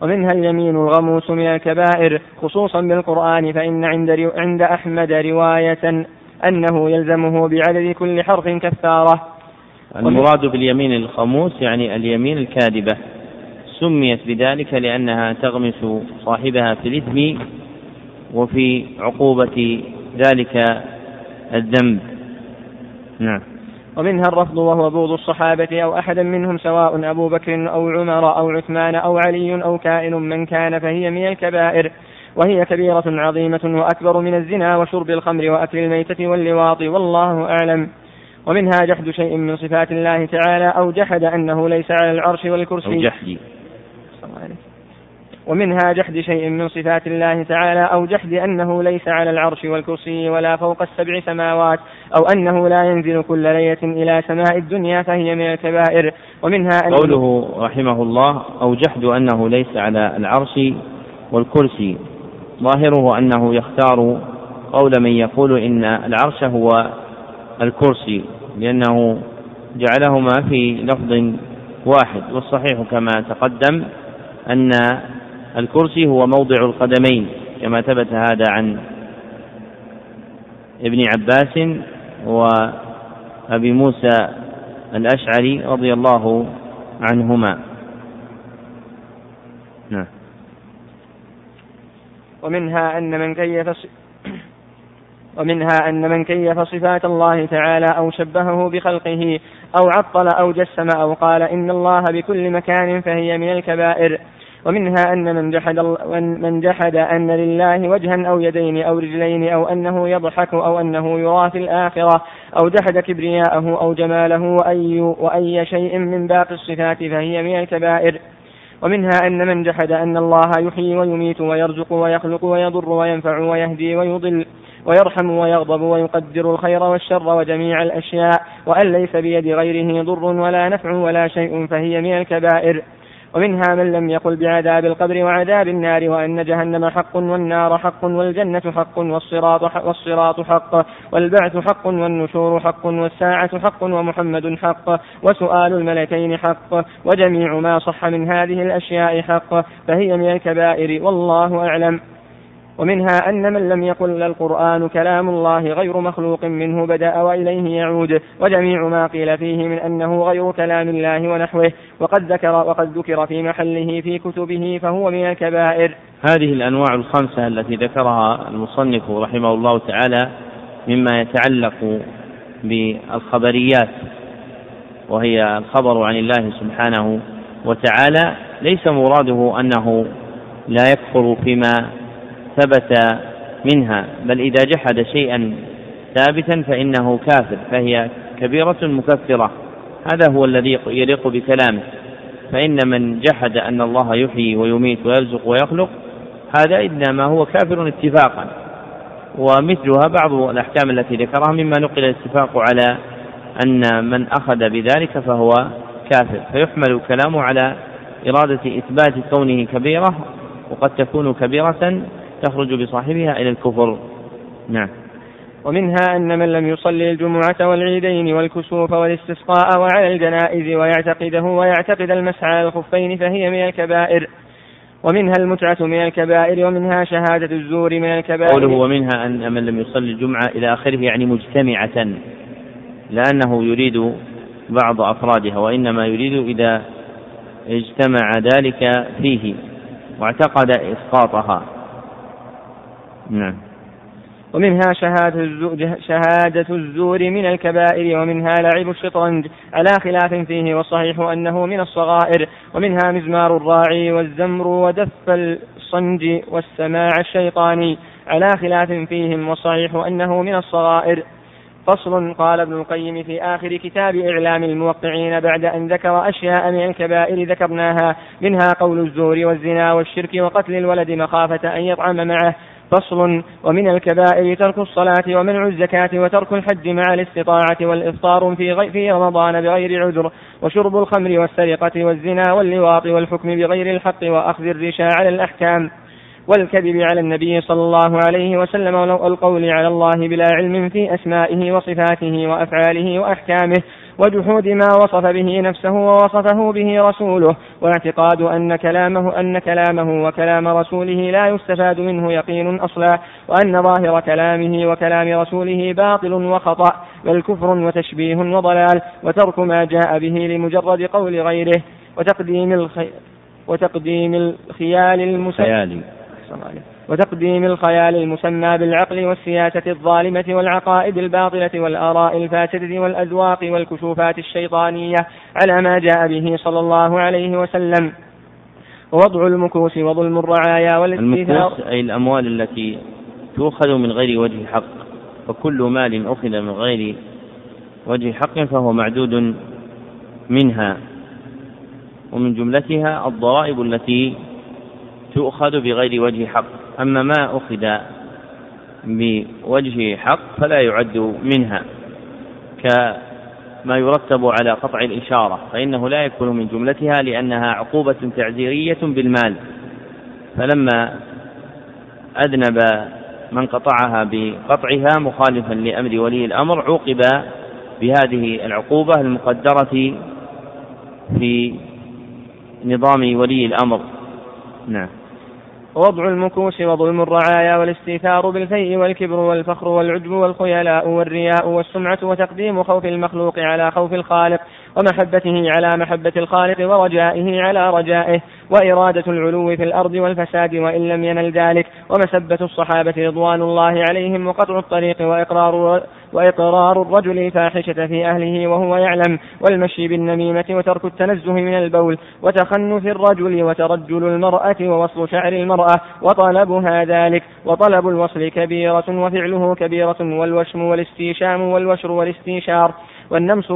ومنها اليمين الغموس من الكبائر، خصوصا بالقرآن، فإن عند أحمد رواية أنه يلزمه بعدد كل حرف كفارة. المراد باليمين الغموس يعني اليمين الكاذبة، سميت بذلك لأنها تغمس صاحبها في الإثم وفي عقوبة ذلك الذنب. نعم. ومنها الرفض، وهو بغض الصحابة أو أحدا منهم، سواء أبو بكر أو عمر أو عثمان أو علي أو كائن من كان، فهي من الكبائر، وهي كبيرة عظيمة وأكبر من الزنا وشرب الخمر وأكل الميتة واللواط، والله أعلم. ومنها جحد شيء من صفات الله تعالى، أو جحد أنه ليس على العرش والكرسي، أو جحد. ومنها جحد شيء من صفات الله تعالى، أو جحد أنه ليس على العرش والكرسي ولا فوق 7 سماوات، أو أنه لا ينزل كل ليلة إلى سماء الدنيا، فهي من الكبائر. ومنها قوله رحمه الله أو جحد أنه ليس على العرش والكرسي، ظاهره أنه يختار قول من يقول إن العرش هو الكرسي، لأنه جعلهما في لفظ واحد. والصحيح كما تقدم أن الكرسي هو موضع القدمين، كما ثبت هذا عن ابن عباس وأبي موسى الأشعري رضي الله عنهما. نعم. ومنها أن من كيف صفات الله تعالى أو شبهه بخلقه أو عطل أو جسم أو قال إن الله بكل مكان، فهي من الكبائر. ومنها أن من جحد أن لله وجها أو يدين أو رجلين، أو أنه يضحك أو أنه يرى في الآخرة، أو جحد كبرياءه أو جماله وأي شيء من باقي الصفات، فهي من الكبائر. ومنها أن من جحد أن الله يحيي ويميت ويرزق ويخلق ويضر وينفع ويهدي ويضل ويرحم ويغضب ويقدر الخير والشر وجميع الأشياء، وأن ليس بيد غيره ضر ولا نفع ولا شيء، فهي من الكبائر. ومنها من لم يقل بعذاب القبر وعذاب النار، وأن جهنم حق والنار حق والجنة حق والصراط حق والبعث حق والنشور حق والساعة حق ومحمد حق وسؤال الملكين حق وجميع ما صح من هذه الأشياء حق، فهي من الكبائر، والله أعلم. ومنها أن من لم يقل القرآن كلام الله غير مخلوق منه بدأ وإليه يعود، وجميع ما قيل فيه من أنه غير كلام الله ونحوه، وقد ذكر في محله في كتبه، فهو من الكبائر. هذه الأنواع الخمسة التي ذكرها المصنف رحمه الله تعالى مما يتعلق بالخبريات، وهي الخبر عن الله سبحانه وتعالى، ليس مراده أنه لا يكفر فيما ثبت منها، بل إذا جحد شيئا ثابتا فإنه كافر، فهي كبيرة مكفرة. هذا هو الذي يليق بكلامه. فإن من جحد أن الله يحيي ويميت ويرزق ويخلق، هذا إنما هو كافر اتفاقا. ومثلها بعض الأحكام التي ذكرها مما نقل الاتفاق على أن من أخذ بذلك فهو كافر، فيحمل كلامه على إرادة إثبات كونه كبيرة، وقد تكون كبيرة تخرج بصاحبها إلى الكفر. نعم. ومنها أن من لم يصلي الجمعة والعيدين والكسوف والاستسقاء وعلى الجنائز ويعتقده ويعتقد المسح على الخفين فهي من الكبائر. ومنها المتعة من الكبائر. ومنها شهادة الزور من الكبائر. قوله ومنها أن من لم يصلي الجمعة إلى آخره يعني مجتمعة، لأنه يريد بعض أفرادها، وإنما يريد إذا اجتمع ذلك فيه واعتقد إسقاطها. نعم. ومنها شهادة الزور من الكبائر. ومنها لعب الشطرنج على خلاف فيه، والصحيح أنه من الصغائر. ومنها مزمار الراعي والزمر ودف الصنج والسماع الشيطاني على خلاف فيهم، والصحيح أنه من الصغائر. فصل. قال ابن القيم في آخر كتاب إعلام الموقعين بعد أن ذكر أشياء من الكبائر ذكرناها، منها قول الزور والزنا والشرك وقتل الولد مخافة أن يطعم معه. فصل. ومن الكبائر ترك الصلاة ومنع الزكاة وترك الحج مع الاستطاعة والإفطار في رمضان بغير عذر، وشرب الخمر والسرقة والزنا واللواط والحكم بغير الحق وأخذ الرشا على الأحكام والكذب على النبي صلى الله عليه وسلم والقول على الله بلا علم في أسمائه وصفاته وأفعاله وأحكامه، وجحود ما وصف به نفسه ووصفه به رسوله، واعتقاد أن كلامه وكلام رسوله لا يستفاد منه يقين أصلا، وأن ظاهر كلامه وكلام رسوله باطل وخطأ بل كفر وتشبيه وضلال، وترك ما جاء به لمجرد قول غيره، وتقديم الخيال المسمى بالعقل والسياسة الظالمة والعقائد الباطلة والآراء الفاسدة والأذواق والكشوفات الشيطانية على ما جاء به صلى الله عليه وسلم، ووضع المكوس وظلم الرعايا والاستيثار. المكوس أي الأموال التي تؤخذ من غير وجه حق، فكل مال أخذ من غير وجه حق فهو معدود منها، ومن جملتها الضرائب التي تؤخذ بغير وجه حق، أما ما أخذ بوجه حق فلا يعد منها، كما يرتب على قطع الإشارة فإنه لا يكون من جملتها لأنها عقوبة تعزيرية بالمال، فلما أذنب من قطعها بقطعها مخالفا لأمر ولي الأمر عوقب بهذه العقوبة المقدرة في نظام ولي الأمر. نعم. وضع المكوس وظلم الرعايا والاستيثار بالفيء والكبر والفخر والعجب والخيلاء والرياء والسمعة، وتقديم خوف المخلوق على خوف الخالق، ومحبته على محبة الخالق، ورجائه على رجائه، وإرادة العلو في الأرض والفساد وإن لم ينل ذلك، ومسبة الصحابة رضوان الله عليهم، وقطع الطريق، وإقرار الرجل فاحشة في أهله وهو يعلم، والمشي بالنميمة، وترك التنزه من البول، وتخنث الرجل، وترجل المرأة، ووصل شعر المرأة وطلبها ذلك، وطلب الوصل كبيرة وفعله كبيرة، والوشم والاستيشام والوشر والاستيشار، والنمس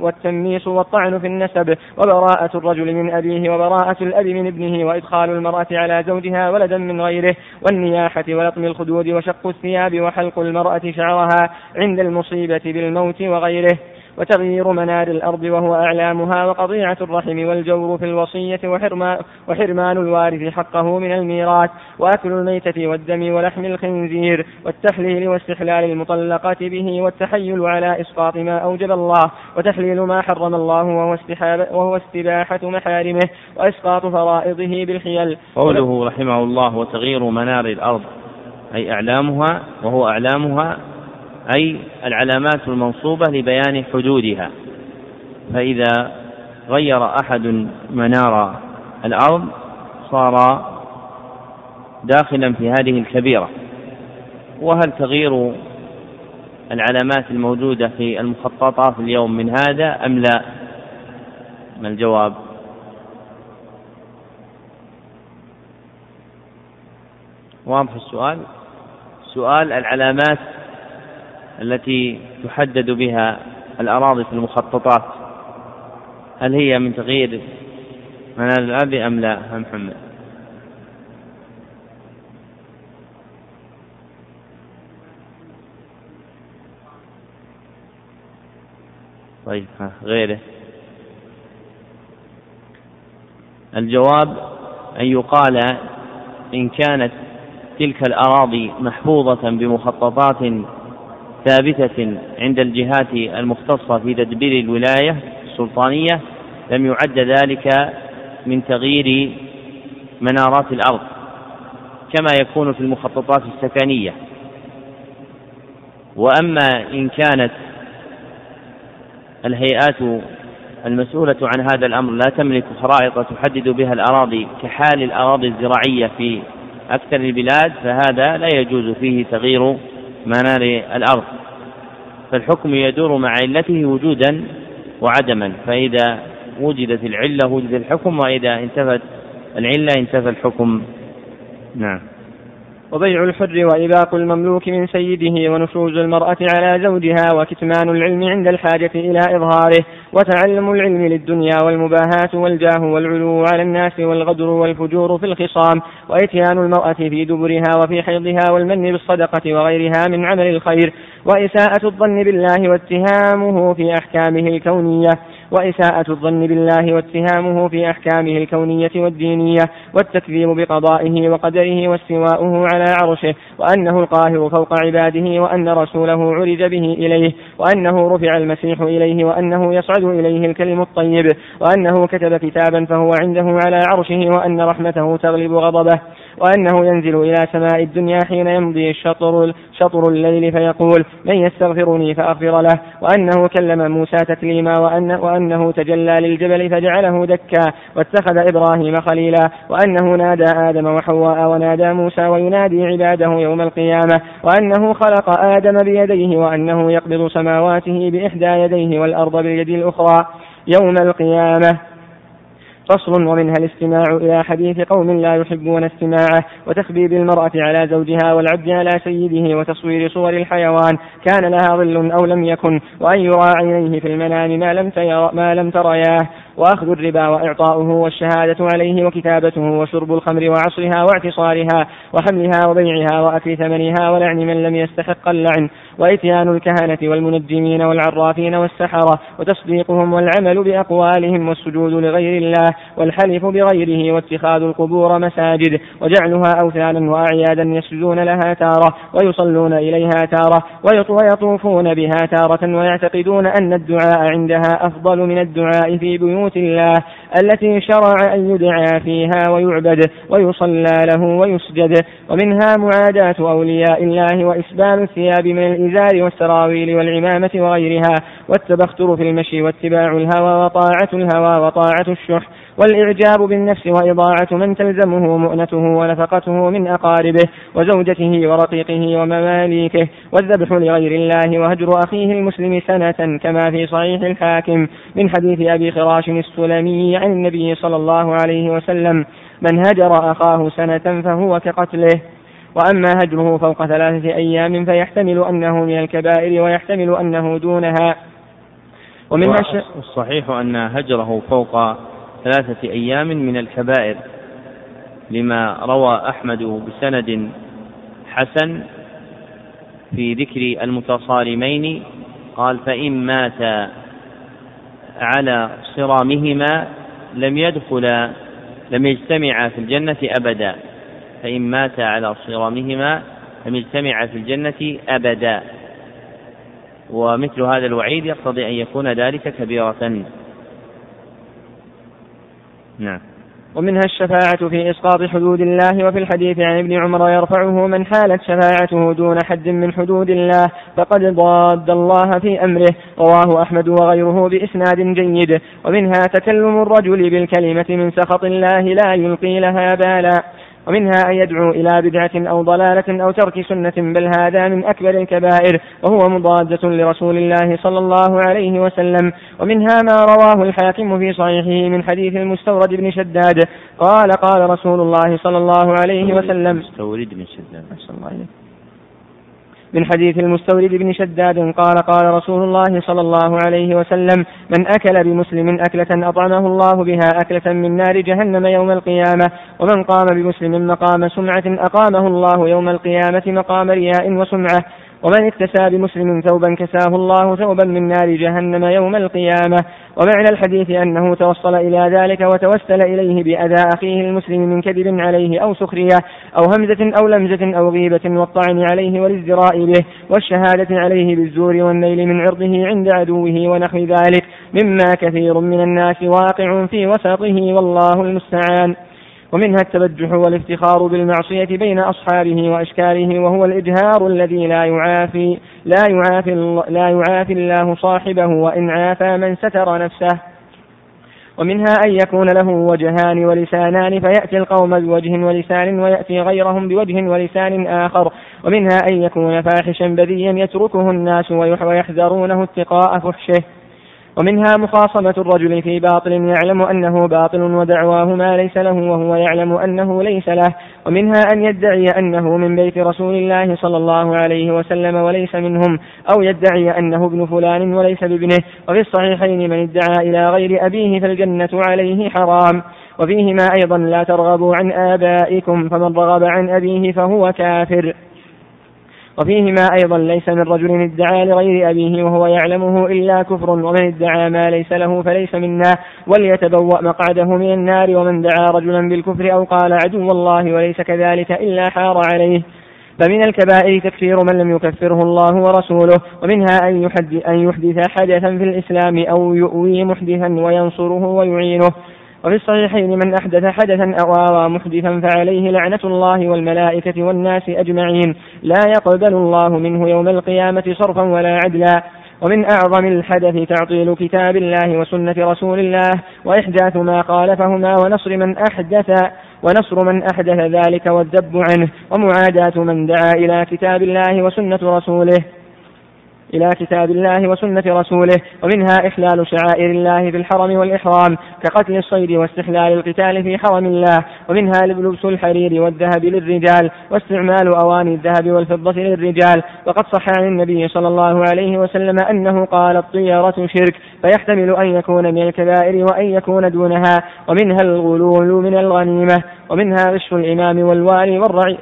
والتنميس والطعن في النسب، وبراءة الرجل من أبيه وبراءة الأب من ابنه، وإدخال المرأة على زوجها ولدا من غيره، والنياحة ولطم الخدود وشق الثياب وحلق المرأة شعرها عند المصيبة بالموت وغيره، وتغيير منار الأرض وهو أعلامها، وقضيعة الرحم والجور في الوصية، وحرمان الوارث حقه من الميراث، وأكل الميتة والدم ولحم الخنزير، والتحليل واستحلال المطلقات به، والتحيل على إسقاط ما أوجب الله، وتحليل ما حرم الله وهو استباحة محارمه، وإسقاط فرائضه بالحيل. قوله رحمه الله وتغيير منار الأرض أي أعلامها، وهو أعلامها أي العلامات المنصوبة لبيان حدودها، فإذا غير أحد منار الأرض صار داخلا في هذه الكبيرة. وهل تغيير العلامات الموجودة في المخططات اليوم من هذا أم لا؟ ما الجواب؟ واضح السؤال؟ سؤال العلامات التي تحدد بها الأراضي في المخططات هل هي من تغيير منار الأرض أم لا يا محمد؟ طيب غيره. الجواب أن يقال إن كانت تلك الأراضي محفوظة بمخططات ثابتة عند الجهات المختصة في تدبير الولاية السلطانية لم يعد ذلك من تغيير منارات الأرض كما يكون في المخططات السكنية. وأما إن كانت الهيئات المسؤولة عن هذا الأمر لا تملك خرائط تحدد بها الأراضي كحال الأراضي الزراعية في أكثر البلاد فهذا لا يجوز فيه تغيير منار الأرض، فالحكم يدور مع علته وجودا وعدما، فإذا وجدت العلة وجد الحكم، وإذا انتفت العلة انتفى الحكم. نعم. وبيع الحر وإباق المملوك من سيده ونشوز المرأة على زوجها وكتمان العلم عند الحاجة إلى إظهاره وتعلم العلم للدنيا والمباهات والجاه والعلو على الناس والغدر والفجور في الخصام وإتيان المرأة في دبرها وفي حيضها والمن بالصدقة وغيرها من عمل الخير وإساءة الظن بالله واتهامه في أحكامه الكونية والدينية والتكذيب بقضائه وقدره واستواؤه على عرشه وأنه القاهر فوق عباده وأن رسوله عرج به إليه وأنه رفع المسيح إليه وأنه يصعد إليه الكلم الطيب وأنه كتب كتابا فهو عنده على عرشه وأن رحمته تغلب غضبه وأنه ينزل إلى سماء الدنيا حين يمضي شطر الليل فيقول من يستغفرني فأغفر له وأنه كلم موسى تكليما وأنه تجلى للجبل فجعله دكا واتخذ إبراهيم خليلا وأنه نادى آدم وحواء ونادى موسى وينادي عباده يوم القيامة وأنه خلق آدم بيديه وأنه يقبض سماواته بإحدى يديه والأرض باليد الأخرى يوم القيامة. فصل. ومنها الاستماع إلى حديث قوم لا يحبون استماعه وتخبيب المرأة على زوجها والعبد على سيده وتصوير صور الحيوان كان لها ظل أو لم يكن وأن يرى عينيه في المنام ما لم ترياه وأخذ الربا وإعطاؤه والشهادة عليه وكتابته وشرب الخمر وعصرها واعتصارها وحملها وبيعها وأكل ثمنها ولعن من لم يستحق اللعن وإتيان الكهنة والمنجمين والعرافين والسحرة وتصديقهم والعمل بأقوالهم والسجود لغير الله والحلف بغيره واتخاذ القبور مساجد وجعلها أوثانا وأعيادا يسجدون لها تارة ويصلون إليها تارة ويطوفون بها تارة ويعتقدون أن الدعاء عندها أفضل من الدعاء في بيوت الله التي شرع أن يدعى فيها ويعبد ويصلى له ويسجد. ومنها معاداة أولياء الله وإسبال الثياب من الإزار والسراويل والعمامة وغيرها والتبختر في المشي واتباع الهوى وطاعة الهوى وطاعة الشح والإعجاب بالنفس وإضاعة من تلزمه مؤنته ونفقته من أقاربه وزوجته ورقيقه ومماليكه والذبح لغير الله وهجر أخيه المسلم سنة كما في صحيح الحاكم من حديث أبي خراش السلمي عن النبي صلى الله عليه وسلم من هجر أخاه سنة فهو كقتله. وأما هجره فوق 3 أيام فيحتمل أنه من الكبائر ويحتمل أنه دونها. ومنها الصحيح أن هجره فوق 3 أيام من الكبائر لما روى أحمد بسند حسن في ذكر المتصارمين قال فإن مات على صرامهما لم يجتمع في الجنة أبدا ومثل هذا الوعيد يقتضي أن يكون ذلك كبيرة. نعم. ومنها الشفاعة في إسقاط حدود الله وفي الحديث عن ابن عمر يرفعه من حالت شفاعته دون حد من حدود الله فقد ضاد الله في أمره رواه أحمد وغيره بإسناد جيد. ومنها تكلم الرجل بالكلمة من سخط الله لا يلقي لها بالا. ومنها أن يدعو إلى بدعة أو ضلالة أو ترك سنة بل هذا من أكبر الكبائر وهو مضادة لرسول الله صلى الله عليه وسلم. ومنها ما رواه الحاكم في صحيحه من حديث المستورد بن شداد قال قال رسول الله صلى الله عليه وسلم من حديث المستورد بن شداد قال قال رسول الله صلى الله عليه وسلم من أكل بمسلم أكلة أطعمه الله بها أكلة من نار جهنم يوم القيامة ومن قام بمسلم مقام سمعة أقامه الله يوم القيامة مقام رياء وسمعة ومن اكتسى بمسلم ثوبا كساه الله ثوبا من نار جهنم يوم القيامة. ومعنى الحديث أنه توصل إلى ذلك وتوسل إليه بأذى أخيه المسلم من كذب عليه أو سخرية أو همزة أو لمزة أو غيبة والطعن عليه والازدراء به والشهادة عليه بالزور والنيل من عرضه عند عدوه ونحو ذلك مما كثير من الناس واقع في وسطه والله المستعان. ومنها التبجح والافتخار بالمعصية بين أصحابه وأشكاله وهو الإجهار الذي لا يعافي الله صاحبه وإن عافى من ستر نفسه. ومنها أن يكون له وجهان ولسانان فيأتي القوم بوجه ولسان ويأتي غيرهم بوجه ولسان آخر. ومنها أن يكون فاحشا بذيا يتركه الناس ويحذرونه اتقاء فحشه. ومنها مخاصمة الرجل في باطل يعلم أنه باطل ودعواه ما ليس له وهو يعلم أنه ليس له. ومنها أن يدعي أنه من بيت رسول الله صلى الله عليه وسلم وليس منهم أو يدعي أنه ابن فلان وليس بابنه. وفي الصحيحين من ادعى إلى غير أبيه فالجنة عليه حرام. وفيهما أيضا لا ترغبوا عن آبائكم فمن رغب عن أبيه فهو كافر. وفيهما أيضا ليس من رجل ادعى لغير أبيه وهو يعلمه إلا كفر. ومن ادعى ما ليس له فليس منا وليتبوأ مقعده من النار. ومن دعا رجلا بالكفر أو قال عدو الله وليس كذلك إلا حار عليه. فمن الكبائر تكفير من لم يكفره الله ورسوله. ومنها أن يحدث حدثا في الإسلام أو يؤوي محدثا وينصره ويعينه. وفي الصحيحين من أحدث حدثا أو آوى محدثا فعليه لعنة الله والملائكة والناس أجمعين لا يقبل الله منه يوم القيامة صرفا ولا عدلا. ومن أعظم الحدث تعطيل كتاب الله وسنة رسول الله وإحداث ما خالفهما ونصر من أحدث ذلك والذب عنه ومعاداة من دعا إلى كتاب الله وسنة رسوله. ومنها إحلال شعائر الله في الحرم والإحرام كقتل الصيد واستحلال القتال في حرم الله. ومنها لبس الحرير والذهب للرجال واستعمال أواني الذهب والفضة للرجال. وقد صح عن النبي صلى الله عليه وسلم أنه قال الطيرة شرك فيحتمل أن يكون من الكبائر وأن يكون دونها. ومنها الغلول من الغنيمة. ومنها غش الإمام والوالي والرعية.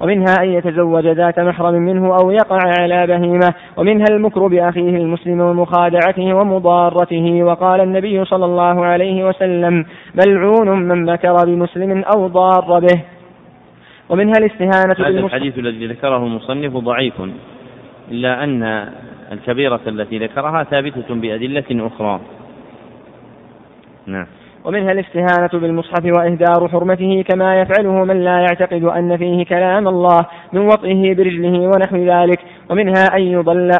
ومنها أن يتزوج ذات محرم منه أو يقع على بهيمة. ومنها المكر بأخيه المسلم ومخادعته ومضارته. وقال النبي صلى الله عليه وسلم ملعون من مكر بمسلم أو ضار به. ومنها الاستهانة بالمسلم. هذا الحديث الذي ذكره المصنف ضعيف إلا أن الكبيرة التي ذكرها ثابتة بأدلة أخرى. نعم. ومنها الاستهانة بالمصحف وإهدار حرمته كما يفعله من لا يعتقد أن فيه كلام الله من وطئه برجله ونحو ذلك. ومنها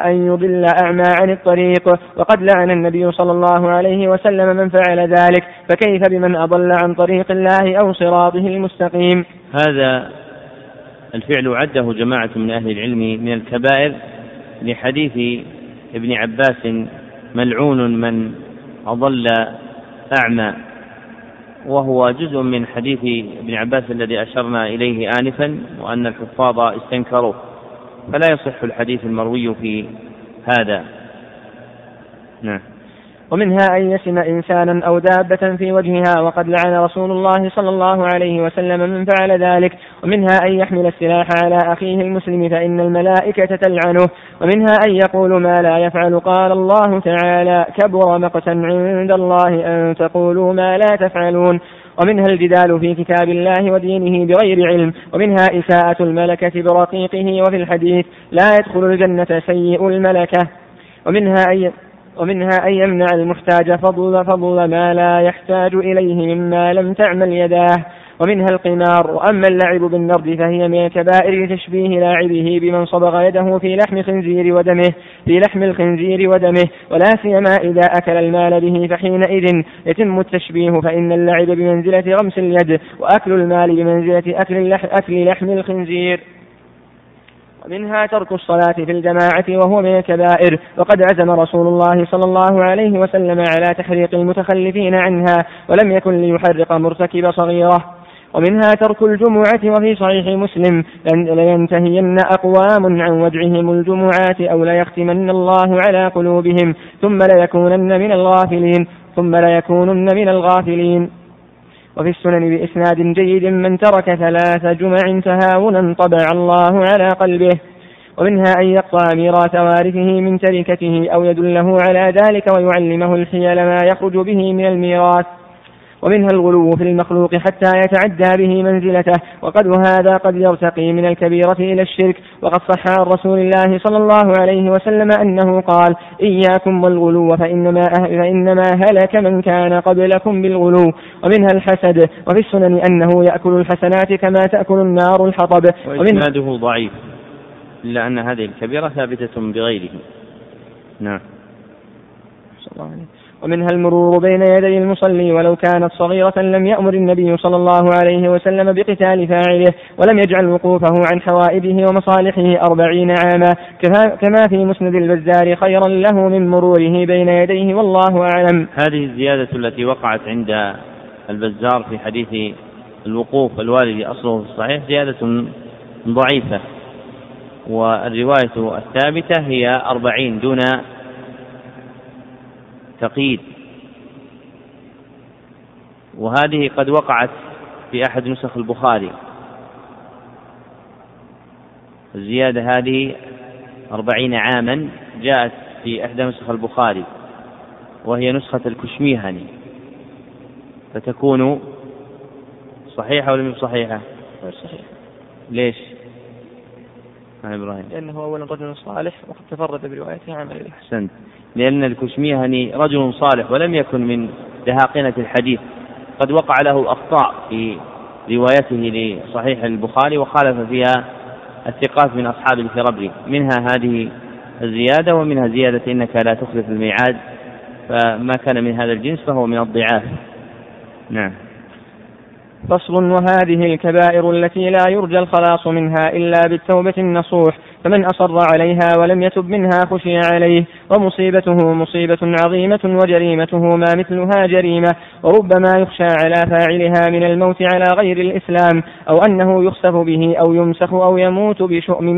أن يضل أعمى عن الطريق. وقد لعن النبي صلى الله عليه وسلم من فعل ذلك فكيف بمن أضل عن طريق الله أو صراطه المستقيم. هذا الفعل عده جماعة من أهل العلم من الكبائر لحديث ابن عباس ملعون من أضل أعمى، وهو جزء من حديث ابن عباس الذي أشرنا إليه آنفا وأن الحفاظ استنكروه، فلا يصح الحديث المروي في هذا. نعم. ومنها أن يسم إنسانا أو دابة في وجهها وقد لعن رسول الله صلى الله عليه وسلم من فعل ذلك. ومنها أن يحمل السلاح على أخيه المسلم فإن الملائكة تلعنه. ومنها أن يقول ما لا يفعل. قال الله تعالى كبر مقتا عند الله أن تقولوا ما لا تفعلون. ومنها الجدال في كتاب الله ودينه بغير علم. ومنها إساءة الملكة برقيقه. وفي الحديث لا يدخل الجنة سيء الملكة. ومنها أن يمنع المحتاج فضل ما لا يحتاج إليه مما لم تعمل يداه. ومنها القمار. وأما اللعب بالنرد فهي من الكبائر لتشبيه لاعبه بمن صبغ يده في لحم الخنزير ودمه ولا سيما إذا أكل المال به فحينئذ يتم التشبيه فإن اللعب بمنزلة غمس اليد وأكل المال بمنزلة أكل لحم الخنزير. ومنها ترك الصلاة في الجماعة وهو من الكبائر. وقد عزم رسول الله صلى الله عليه وسلم على تحريق المتخلفين عنها ولم يكن ليحرق مرتكب صغيرة. ومنها ترك الجمعة. وفي صحيح مسلم لينتهين أقوام عن ودعهم الجمعات أو ليختمن الله على قلوبهم ثم ليكونن من الغافلين وفي السنن بإسناد جيد من ترك 3 جمع تهاونا طبع الله على قلبه. ومنها أن يقطع ميراث وارثه من تركته أو يدله على ذلك ويعلمه الحيل ما يخرج به من الميراث. ومنها الغلو في المخلوق حتى يتعدى به منزلته، وقد هذا قد يرتقي من الكبيرة إلى الشرك. وقد صح عن رسول الله صلى الله عليه وسلم أنه قال: إياكم والغلو فإنما هلك من كان قبلكم بالغلو. ومنها الحسد، وفي السنن أنه يأكل الحسنات كما تأكل النار الحطب. وإسناده ضعيف إلا أن هذه الكبيرة ثابتة بغيره. نعم. ومنها المرور بين يدي المصلي ولو كانت صغيرة، لم يأمر النبي صلى الله عليه وسلم بقتال فاعله، ولم يجعل وقوفه عن حوائده ومصالحه 40 عاما كما في مسند البزار: خيرا له من مروره بين يديه والله أعلم. هذه الزيادة التي وقعت عند البزار في حديث الوقوف الوالد أصله في الصحيح زيادة ضعيفة، والرواية الثابتة هي 40 دون تقييد، وهذه قد وقعت في أحد نسخ البخاري. الزيادة هذه 40 عاما جاءت في إحدى نسخ البخاري، وهي نسخة الكشميهني، فتكون صحيحة ولا مش صحيحة؟ غير صحيحة. ليش؟ إبراهيم لأنه أولا رجل صالح وقد تفرد بروايته عن غيره. أحسنت، لأن الكشميهني رجل صالح ولم يكن من دهاقنة الحديث، قد وقع له أخطاء في روايته لصحيح البخاري وخالف فيها الثقات من أصحاب الفربري. منها هذه الزيادة، ومنها زيادة إنك لا تخلف الميعاد، فما كان من هذا الجنس فهو من الضعاف. نعم. فصل. وهذه الكبائر التي لا يرجى الخلاص منها إلا بالتوبة النصوح، فمن أصر عليها ولم يتب منها خشي عليه، ومصيبته مصيبة عظيمة، وجريمته ما مثلها جريمة، وربما يخشى على فاعلها من الموت على غير الإسلام، أو أنه يخسف به أو يمسخ أو يموت بشؤم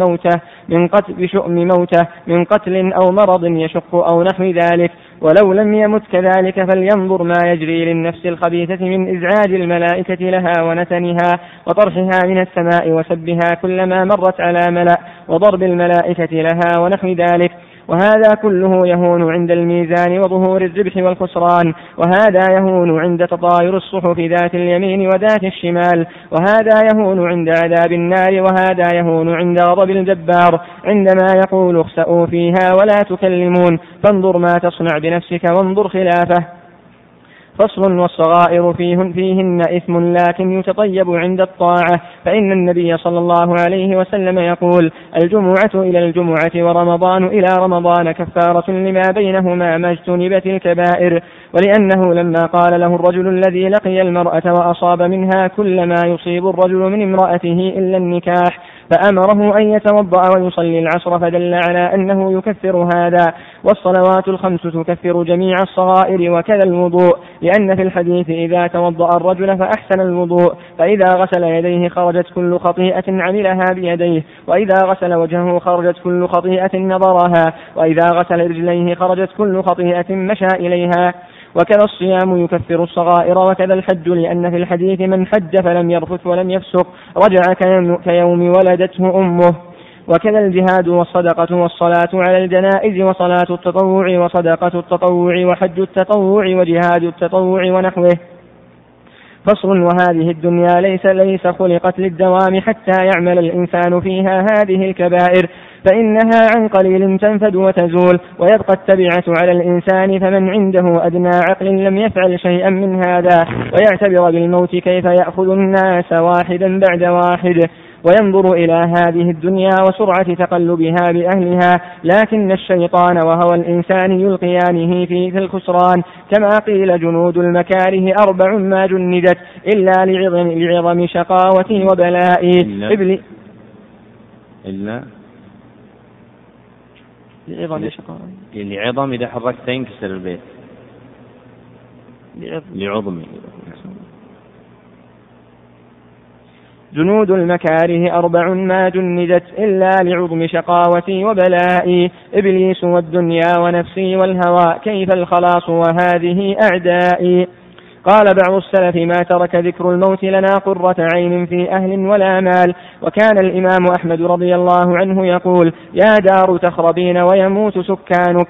موته من قتل أو مرض يشق أو نحو ذلك، ولو لم يمت كذلك فلينظر ما يجري للنفس الخبيثة من إزعاج الملائكة لها ونتنها وطرحها من السماء وسبها كلما مرت على ملأ وضرب الملائكة لها ونحو ذلك. وهذا كله يهون عند الميزان وظهور الربح والخسران، وهذا يهون عند تطاير الصحف ذات اليمين وذات الشمال، وهذا يهون عند عذاب النار، وهذا يهون عند غضب الجبار عندما يقول: اخسأوا فيها ولا تكلمون، فانظر ما تصنع بنفسك وانظر خلافه. فصل. والصغائر فيهن إثم لكن يتطيب عند الطاعة، فإن النبي صلى الله عليه وسلم يقول: الجمعة إلى الجمعة ورمضان إلى رمضان كفارة لما بينهما ما اجتنبت الكبائر. ولأنه لما قال له الرجل الذي لقي المرأة وأصاب منها كل ما يصيب الرجل من امرأته إلا النكاح، فأمره أن يتوضأ ويصلي العصر، فدل على أنه يكفر هذا. والصلوات 5 تكفر جميع الصغائر وكذا الوضوء، لأن في الحديث: إذا توضأ الرجل فأحسن الوضوء، فإذا غسل يديه خرجت كل خطيئة عملها بيديه، وإذا غسل وجهه خرجت كل خطيئة نظرها، وإذا غسل رجليه خرجت كل خطيئة مشى إليها. وكذا الصيام يكفر الصغائر وكذا الحج، لأن في الحديث: من حج فلم يرفث ولم يفسق رجع كيوم ولدته أمه. وكذا الجهاد والصدقة والصلاة على الجنائز وصلاة التطوع وصدقة التطوع وحج التطوع وجهاد التطوع ونحوه. فصل. وهذه الدنيا ليس خلقت للدوام حتى يعمل الإنسان فيها هذه الكبائر، فإنها عن قليل تنفد وتزول، ويبقى التبعة على الإنسان، فمن عنده أدنى عقل لم يفعل شيئا من هذا، ويعتبر بالموت كيف يأخذ الناس واحدا بعد واحد، وينظر إلى هذه الدنيا وسرعة تقلبها بأهلها. لكن الشيطان وهو الإنسان يلقيانه في الخسران، كما قيل: جنود المكاره 4 ما جندت إلا لعظم شقاوتي وبلائي إلا لعظم شقاوتي. لعظم إذا حركت ينكسر البيت، لعظمي. جنود المكاره 4 ما جندت إلا لعظم شقاوتي وبلائي، إبليس والدنيا ونفسي والهوى، كيف الخلاص وهذه أعدائي. قال بعض السلف ما ترك ذكر الموت لنا قرة عين في أهل ولا مال. وكان الإمام أحمد رضي الله عنه يقول يا دار تخربين ويموت سكانك.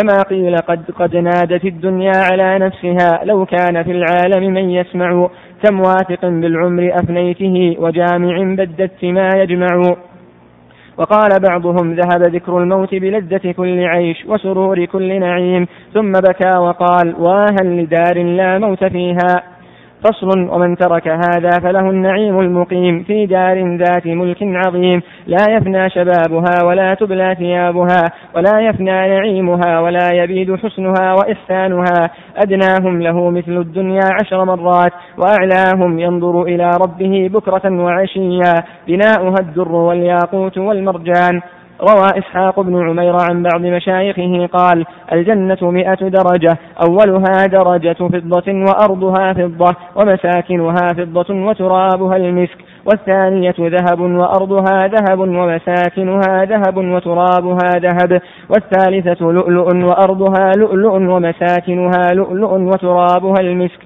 كما قيل قد نادت الدنيا على نفسها لو كان في العالم من يسمع كم واثق بالعمر أفنيته وجامع بددت ما يجمع. وقال بعضهم ذهب ذكر الموت بلذة كل عيش وسرور كل نعيم. ثم بكى وقال واها لدار لا موت فيها. فصل. ومن ترك هذا فله النعيم المقيم في دار ذات ملك عظيم لا يفنى شبابها ولا تبلى ثيابها ولا يفنى نعيمها ولا يبيد حسنها وإحسانها. أدناهم له مثل الدنيا 10 مرات وأعلاهم ينظر إلى ربه بكرة وعشيا بناؤها الدر والياقوت والمرجان. روى إسحاق بن عمير عن بعض مشايخه قال الجنة 100 درجة أولها درجة فضة وأرضها فضة ومساكنها فضة وترابها المسك، والثانية ذهب وأرضها ذهب ومساكنها ذهب وترابها ذهب، والثالثة لؤلؤ وأرضها لؤلؤ ومساكنها لؤلؤ وترابها المسك،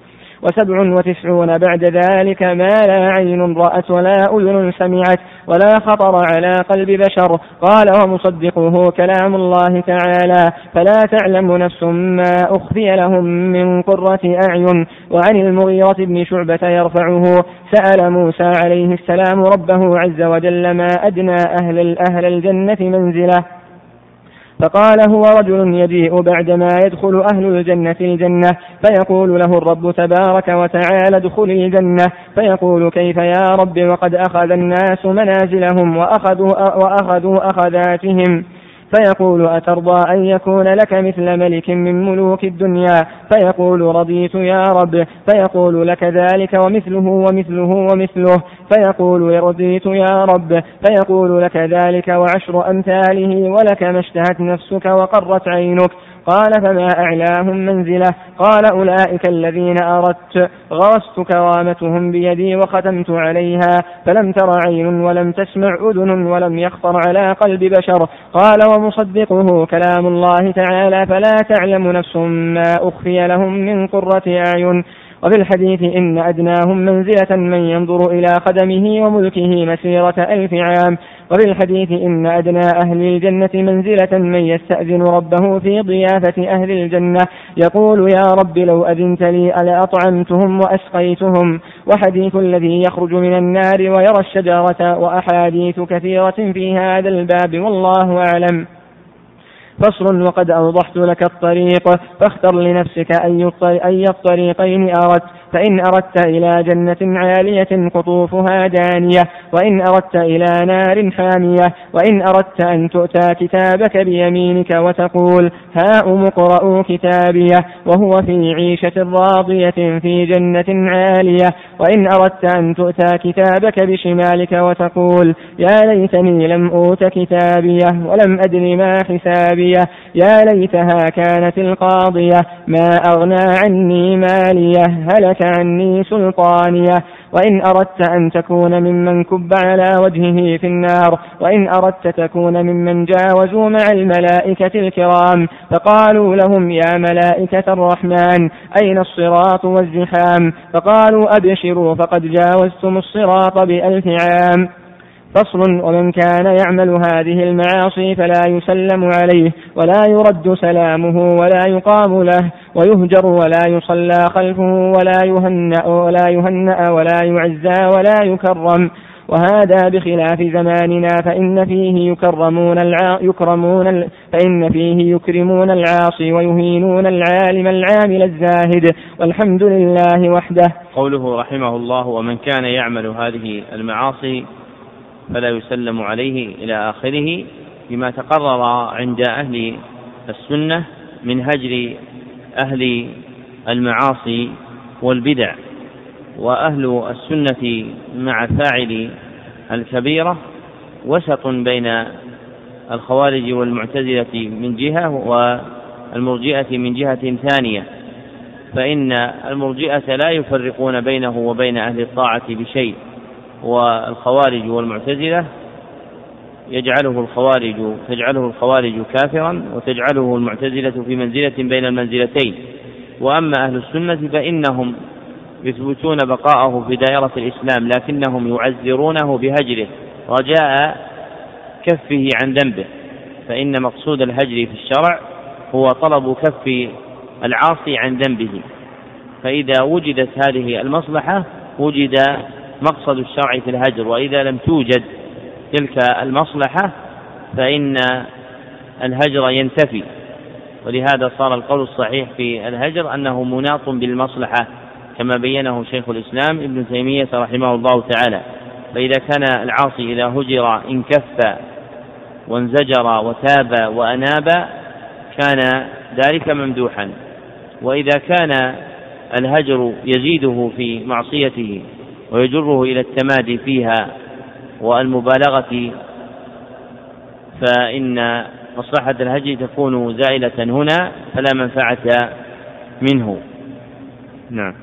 97 بعد ذلك ما لا عين رأت ولا أذن سمعت ولا خطر على قلب بشر. قال ومصدقه كلام الله تعالى فلا تعلم نفس ما أخفي لهم من قرة أعين. وعن المغيرة بن شعبة يرفعه سأل موسى عليه السلام ربه عز وجل ما أدنى أهل الجنة منزله فقال هو رجل يجيء بعدما يدخل أهل الجنة الجنة فيقول له الرب تبارك وتعالى ادخل الجنة فيقول كيف يا رب وقد أخذ الناس منازلهم وأخذوا أخذاتهم، فيقول أترضى أن يكون لك مثل ملك من ملوك الدنيا، فيقول رضيت يا رب، فيقول لك ذلك ومثله ومثله ومثله، فيقول رضيت يا رب، فيقول لك ذلك وعشر أمثاله ولك ما اشتهت نفسك وقرت عينك. قال فما أعلاهم منزلة؟ قال أولئك الذين أردت غرست كرامتهم بيدي وختمت عليها فلم تر عين ولم تسمع أذن ولم يخطر على قلب بشر. قال ومصدقه كلام الله تعالى فلا تعلم نفس ما أخفي لهم من قرة أعين. وفي الحديث إن أدناهم منزلة من ينظر إلى خدمه وملكه مسيرة 1000 عام. وفي الحديث إن أدنى أهل الجنة منزلة من يستأذن ربه في ضيافة أهل الجنة يقول يا رب لو أذنت لي لأطعمتهم وأسقيتهم. وحديث الذي يخرج من النار ويرى الشجرة وأحاديث كثيرة في هذا الباب والله أعلم. فصل. وقد أوضحت لك الطريق فاختر لنفسك أي الطريقين أردت، فإن أردت إلى جنة عالية قطوفها دانية، وإن أردت إلى نار حامية، وإن أردت أن تؤتى كتابك بيمينك وتقول هاؤم اقرءوا كتابيه وهو في عيشة راضية في جنة عالية، وإن أردت أن تؤتى كتابك بشمالك وتقول يا ليتني لم أوت كتابيه ولم أدر ما حسابيه يا ليتها كانت القاضية ما أغنى عني ماليه هلك عني سلطانية، وإن أردت أن تكون ممن كب على وجهه في النار، وإن أردت تكون ممن جاوزوا مع الملائكة الكرام فقالوا لهم يا ملائكة الرحمن أين الصراط والزحام، فقالوا أبشروا فقد جاوزتم الصراط 1000 عام. فصل. ومن كان يعمل هذه المعاصي فلا يسلم عليه ولا يرد سلامه ولا يقام له ويهجر ولا يصلى خلفه ولا يهنأ ولا يعزى ولا يكرم. وهذا بخلاف زماننا فإن فيه يكرمون العاصي ويهينون العالم العامل الزاهد والحمد لله وحده. قوله رحمه الله ومن كان يعمل هذه المعاصي فلا يسلم عليه إلى آخره بما تقرر عند أهل السنة من هجر أهل المعاصي والبدع، وأهل السنة مع فاعل الكبيرة وسط بين الخوارج والمعتزلة من جهة والمرجئة من جهة ثانية، فإن المرجئة لا يفرقون بينه وبين أهل الطاعة بشيء، والخوارج والمعتزلة تجعله الخوارج كافرا وتجعله المعتزلة في منزلة بين المنزلتين، وأما أهل السنة فإنهم يثبتون بقاءه في دائرة الإسلام لكنهم يعزرونه بهجره رجاء كفه عن ذنبه، فإن مقصود الهجر في الشرع هو طلب كف العاصي عن ذنبه، فإذا وجدت هذه المصلحة وجد مقصد الشرع في الهجر، وإذا لم توجد تلك المصلحة فإن الهجر ينتفي. ولهذا صار القول الصحيح في الهجر أنه مناط بالمصلحة كما بينه شيخ الإسلام ابن تيمية رحمه الله تعالى. فإذا كان العاصي إذا هجر إن كف وانزجر وتاب وأناب كان ذلك ممدوحا، وإذا كان الهجر يزيده في معصيته ويجره إلى التمادي فيها والمبالغة فإن مصلحة الهجر تكون زائلة هنا فلا منفعة منه. نعم.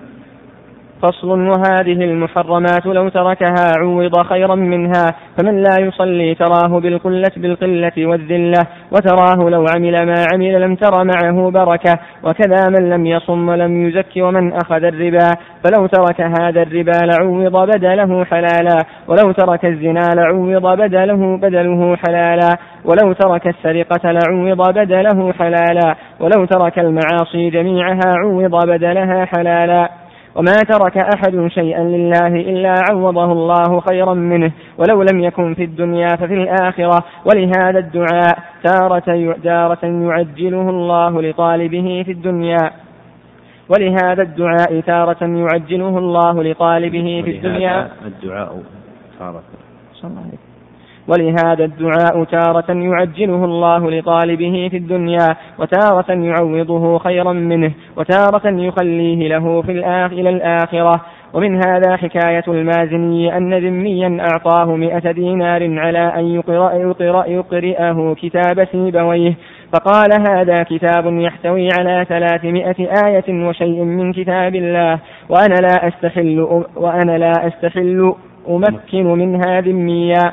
فصل. وهذه المحرمات لو تركها عوض خيرا منها، فمن لا يصلي تراه بالقلة والذلة، وتراه لو عمل ما عمل لم تر معه بركة، وكذا من لم يصم ولم يزكي ومن أخذ الربا، فلو ترك هذا الربا لعوض بدله حلالا، ولو ترك الزنا لعوض بدله حلالا، ولو ترك السرقة لعوض بدله حلالا، ولو ترك المعاصي جميعها عوض بدلها حلالا. وما ترك أحد شيئا لله إلا عوضه الله خيرا منه، ولو لم يكن في الدنيا ففي الآخرة. ولهذا الدعاء تارة يعجله الله لطالبه في الدنيا ولهذا الدعاء تارة يعجله الله لطالبه في الدنيا، وتارة يعوضه خيرا منه، وتارة يخليه له إلى الآخرة. ومن هذا حكاية المازني أن ذميا أعطاه 100 دينار على أن يقرئه كتاب سيبويه، فقال هذا كتاب يحتوي على 300 آية وشيء من كتاب الله، وأنا لا أستحل أمكن منها ذميا،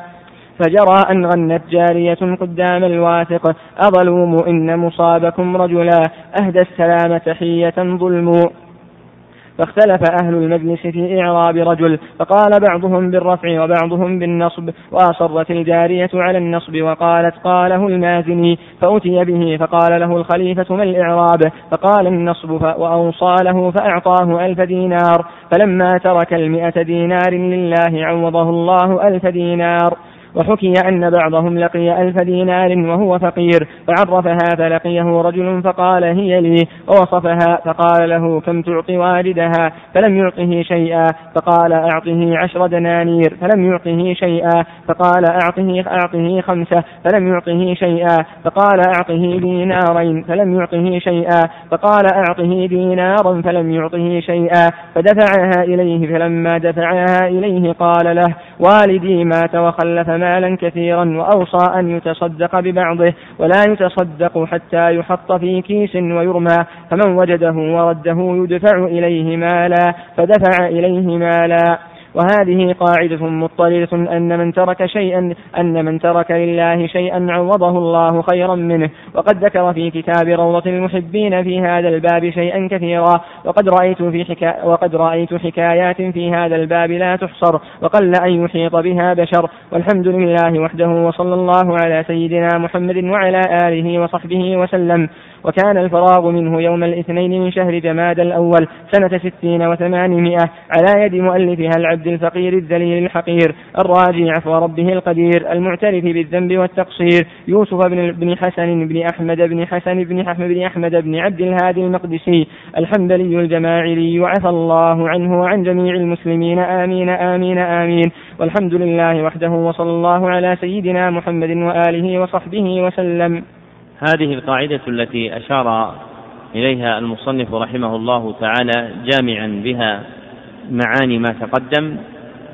فجرى أن غنت جارية قدام الواثق: أظلوم إن مصابكم رجلا أهدى السلام تحية ظلموا. فاختلف أهل المجلس في إعراب رجل، فقال بعضهم بالرفع وبعضهم بالنصب، وأصرت الجارية على النصب وقالت قاله المازني، فأتي به فقال له الخليفة: ما الإعراب؟ فقال النصب، وأوصى له فأعطاه 1000 دينار، فلما ترك 100 دينار لله عوضه الله 1000 دينار. وحكي أن بعضهم لقي 1000 دينار وهو فقير، فعرفها فلقيه رجل فقال هي لي، ووصفها فقال له: كم تعطي والدها؟ فلم يعطه شيئا، فقال: أعطه 10 دنانير، فلم يعطه شيئا، فقال: أعطه 5، فلم يعطه شيئا، فقال: أعطه 2 دينار، فلم يعطه شيئا، فقال: أعطه 2 دينار، فلم يعطه شيئا، فدفعها إليه. فلما دفعها إليه قال له: والدي مات وخلف مالا كثيرا، وأوصى أن يتصدق ببعضه، ولا يتصدق حتى يحط في كيس ويرمى، فمن وجده ورده يدفع إليه مالا، فدفع إليه مالا. وهذه قاعدة مضطردة أن من ترك لله شيئا عوضه الله خيرا منه. وقد ذكر في كتاب روضة المحبين في هذا الباب شيئا كثيرا، وقد رأيت حكايات في هذا الباب لا تحصر، وقل أن يحيط بها بشر. والحمد لله وحده، وصلى الله على سيدنا محمد وعلى آله وصحبه وسلم. وكان الفراغ منه يوم الاثنين من شهر جماد الأول سنة 680 على يد مؤلفها العبد الفقير الذليل الحقير الراجي عفو ربه القدير المعترف بالذنب والتقصير يوسف بن حسن بن أحمد بن حسن بن أحمد بن عبد الهادي المقدسي الحنبلي الجماعلي، وعفى الله عنه وعن جميع المسلمين، آمين آمين آمين. والحمد لله وحده، وصلى الله على سيدنا محمد وآله وصحبه وسلم. هذه القاعدة التي أشار إليها المصنف رحمه الله تعالى جامعا بها معاني ما تقدم،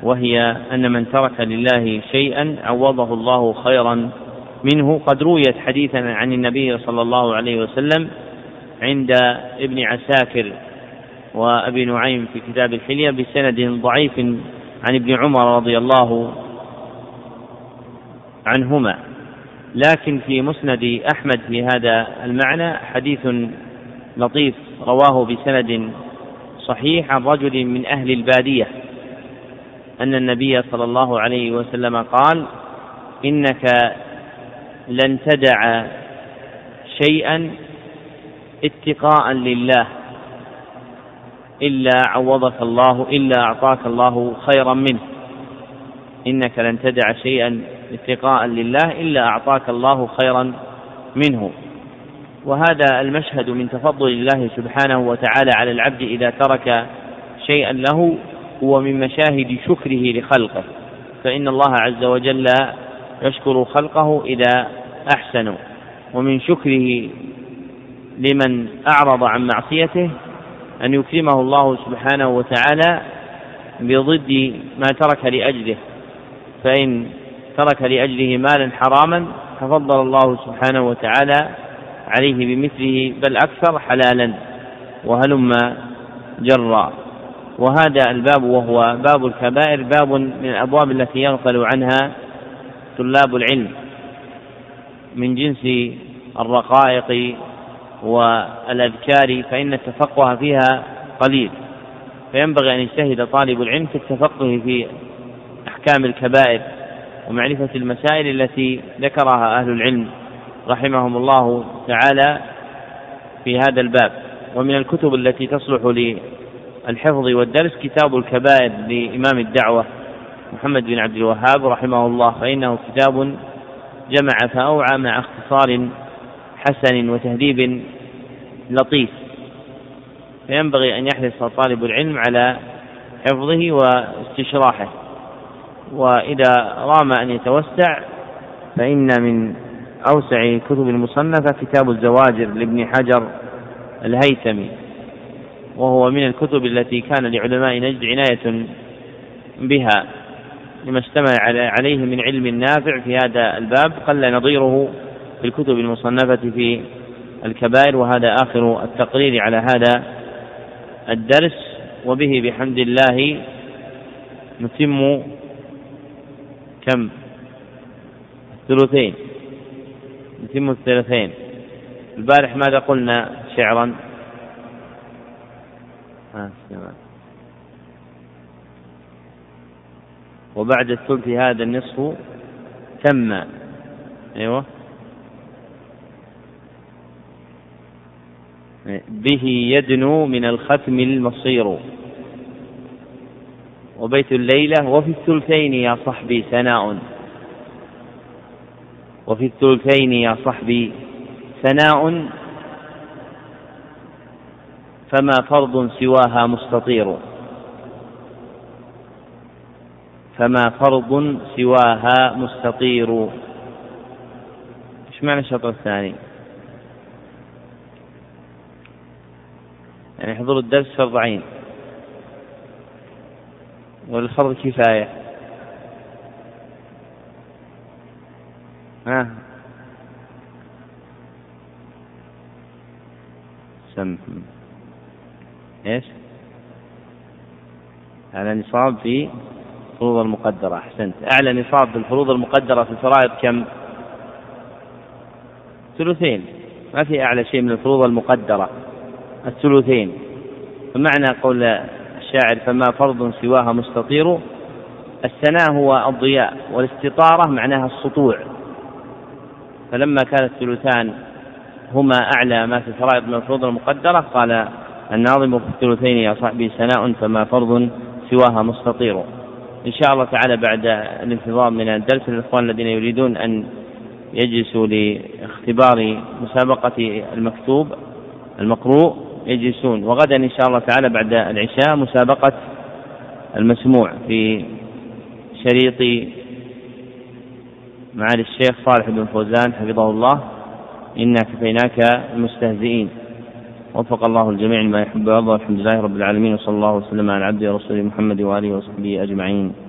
وهي أن من ترك لله شيئا عوضه الله خيرا منه. قد رويت حديثا عن النبي صلى الله عليه وسلم عند ابن عساكر وأبي نعيم في كتاب الحلية بسند ضعيف عن ابن عمر رضي الله عنهما، لكن في مسند أحمد في هذا المعنى حديث لطيف رواه بسند صحيح عن رجل من أهل البادية أن النبي صلى الله عليه وسلم قال: إنك لن تدع شيئا اتقاء لله إلا عوضك الله إلا أعطاك الله خيرا منه. إنك لن تدع شيئا اتقاء لله إلا أعطاك الله خيرا منه. وهذا المشهد من تفضل الله سبحانه وتعالى على العبد إذا ترك شيئا له هو من مشاهد شكره لخلقه، فإن الله عز وجل يشكر خلقه إذا أحسنوا، ومن شكره لمن أعرض عن معصيته أن يكرمه الله سبحانه وتعالى بضد ما ترك لأجله، فإن ترك لأجله مالا حراما ففضل الله سبحانه وتعالى عليه بمثله بل أكثر حلالا وهلم جرا. وهذا الباب وهو باب الكبائر باب من الأبواب التي يغفل عنها طلاب العلم من جنس الرقائق والأذكار، فإن التفقه فيها قليل، فينبغي أن يجتهد طالب العلم في التفقه في أحكام الكبائر ومعرفة المسائل التي ذكرها أهل العلم رحمهم الله تعالى في هذا الباب. ومن الكتب التي تصلح للحفظ والدرس كتاب الكبائر لإمام الدعوة محمد بن عبد الوهاب رحمه الله، فإنه كتاب جمع فأوعى مع اختصار حسن وتهذيب لطيف، فينبغي أن يحرص طالب العلم على حفظه واستشراحه. وإذا رام أن يتوسع فإن من أوسع كتب المصنفة كتاب الزواجر لابن حجر الهيثمي، وهو من الكتب التي كان لعلماء نجد عناية بها لما اجتمع عليه من علم نافع في هذا الباب، قل نظيره في الكتب المصنفة في الكبائر. وهذا آخر التقرير على هذا الدرس، وبه بحمد الله نتم كم الثلثين، نتم الثلثين. البارح ماذا قلنا شعرا؟ وبعد الثلث هذا النصف تم. أيوة، به يدنو من الختم المصير وبيت الليلة. وفي الثلثين يا صحبي ثناء، وفي الثلثين يا صحبي ثناء فما فرض سواها مستطير، فما فرض سواها مستطير. ايش معنى الشطر الثاني؟ يعني حضور الدرس فرض عين والفرض كفاية. سم ايش؟ على نصاب في الفروض المقدرة. أحسنت، أعلى نصاب في الفروض المقدرة في الفرائض كم؟ ثلثين، ما في أعلى شيء من الفروض المقدرة الثلثين. فمعنى قول الشاعر فما فرض سواها مستطير، الثناء هو الضياء والاستطارة معناها السطوع، فلما كان الثلثان هما أعلى ما في الفرائض من الفروض المقدرة قال الناظم في الثلثين يا صاحبي ثناء فما فرض سواها مستطير. إن شاء الله تعالى بعد الانتظار من الدرس الإخوان الذين يريدون أن يجلسوا لاختبار مسابقة المكتوب المقروء يجلسون، وغدا إن شاء الله تعالى بعد العشاء مسابقة المسموع في شريط معالي الشيخ صالح بن فوزان حفظه الله إنا كفيناك المستهزئين. وفق الله الجميع لما يحب ويرضى، والحمد لله رب العالمين، وصلى الله وسلم على عبده ورسوله محمد وآله وصحبه أجمعين.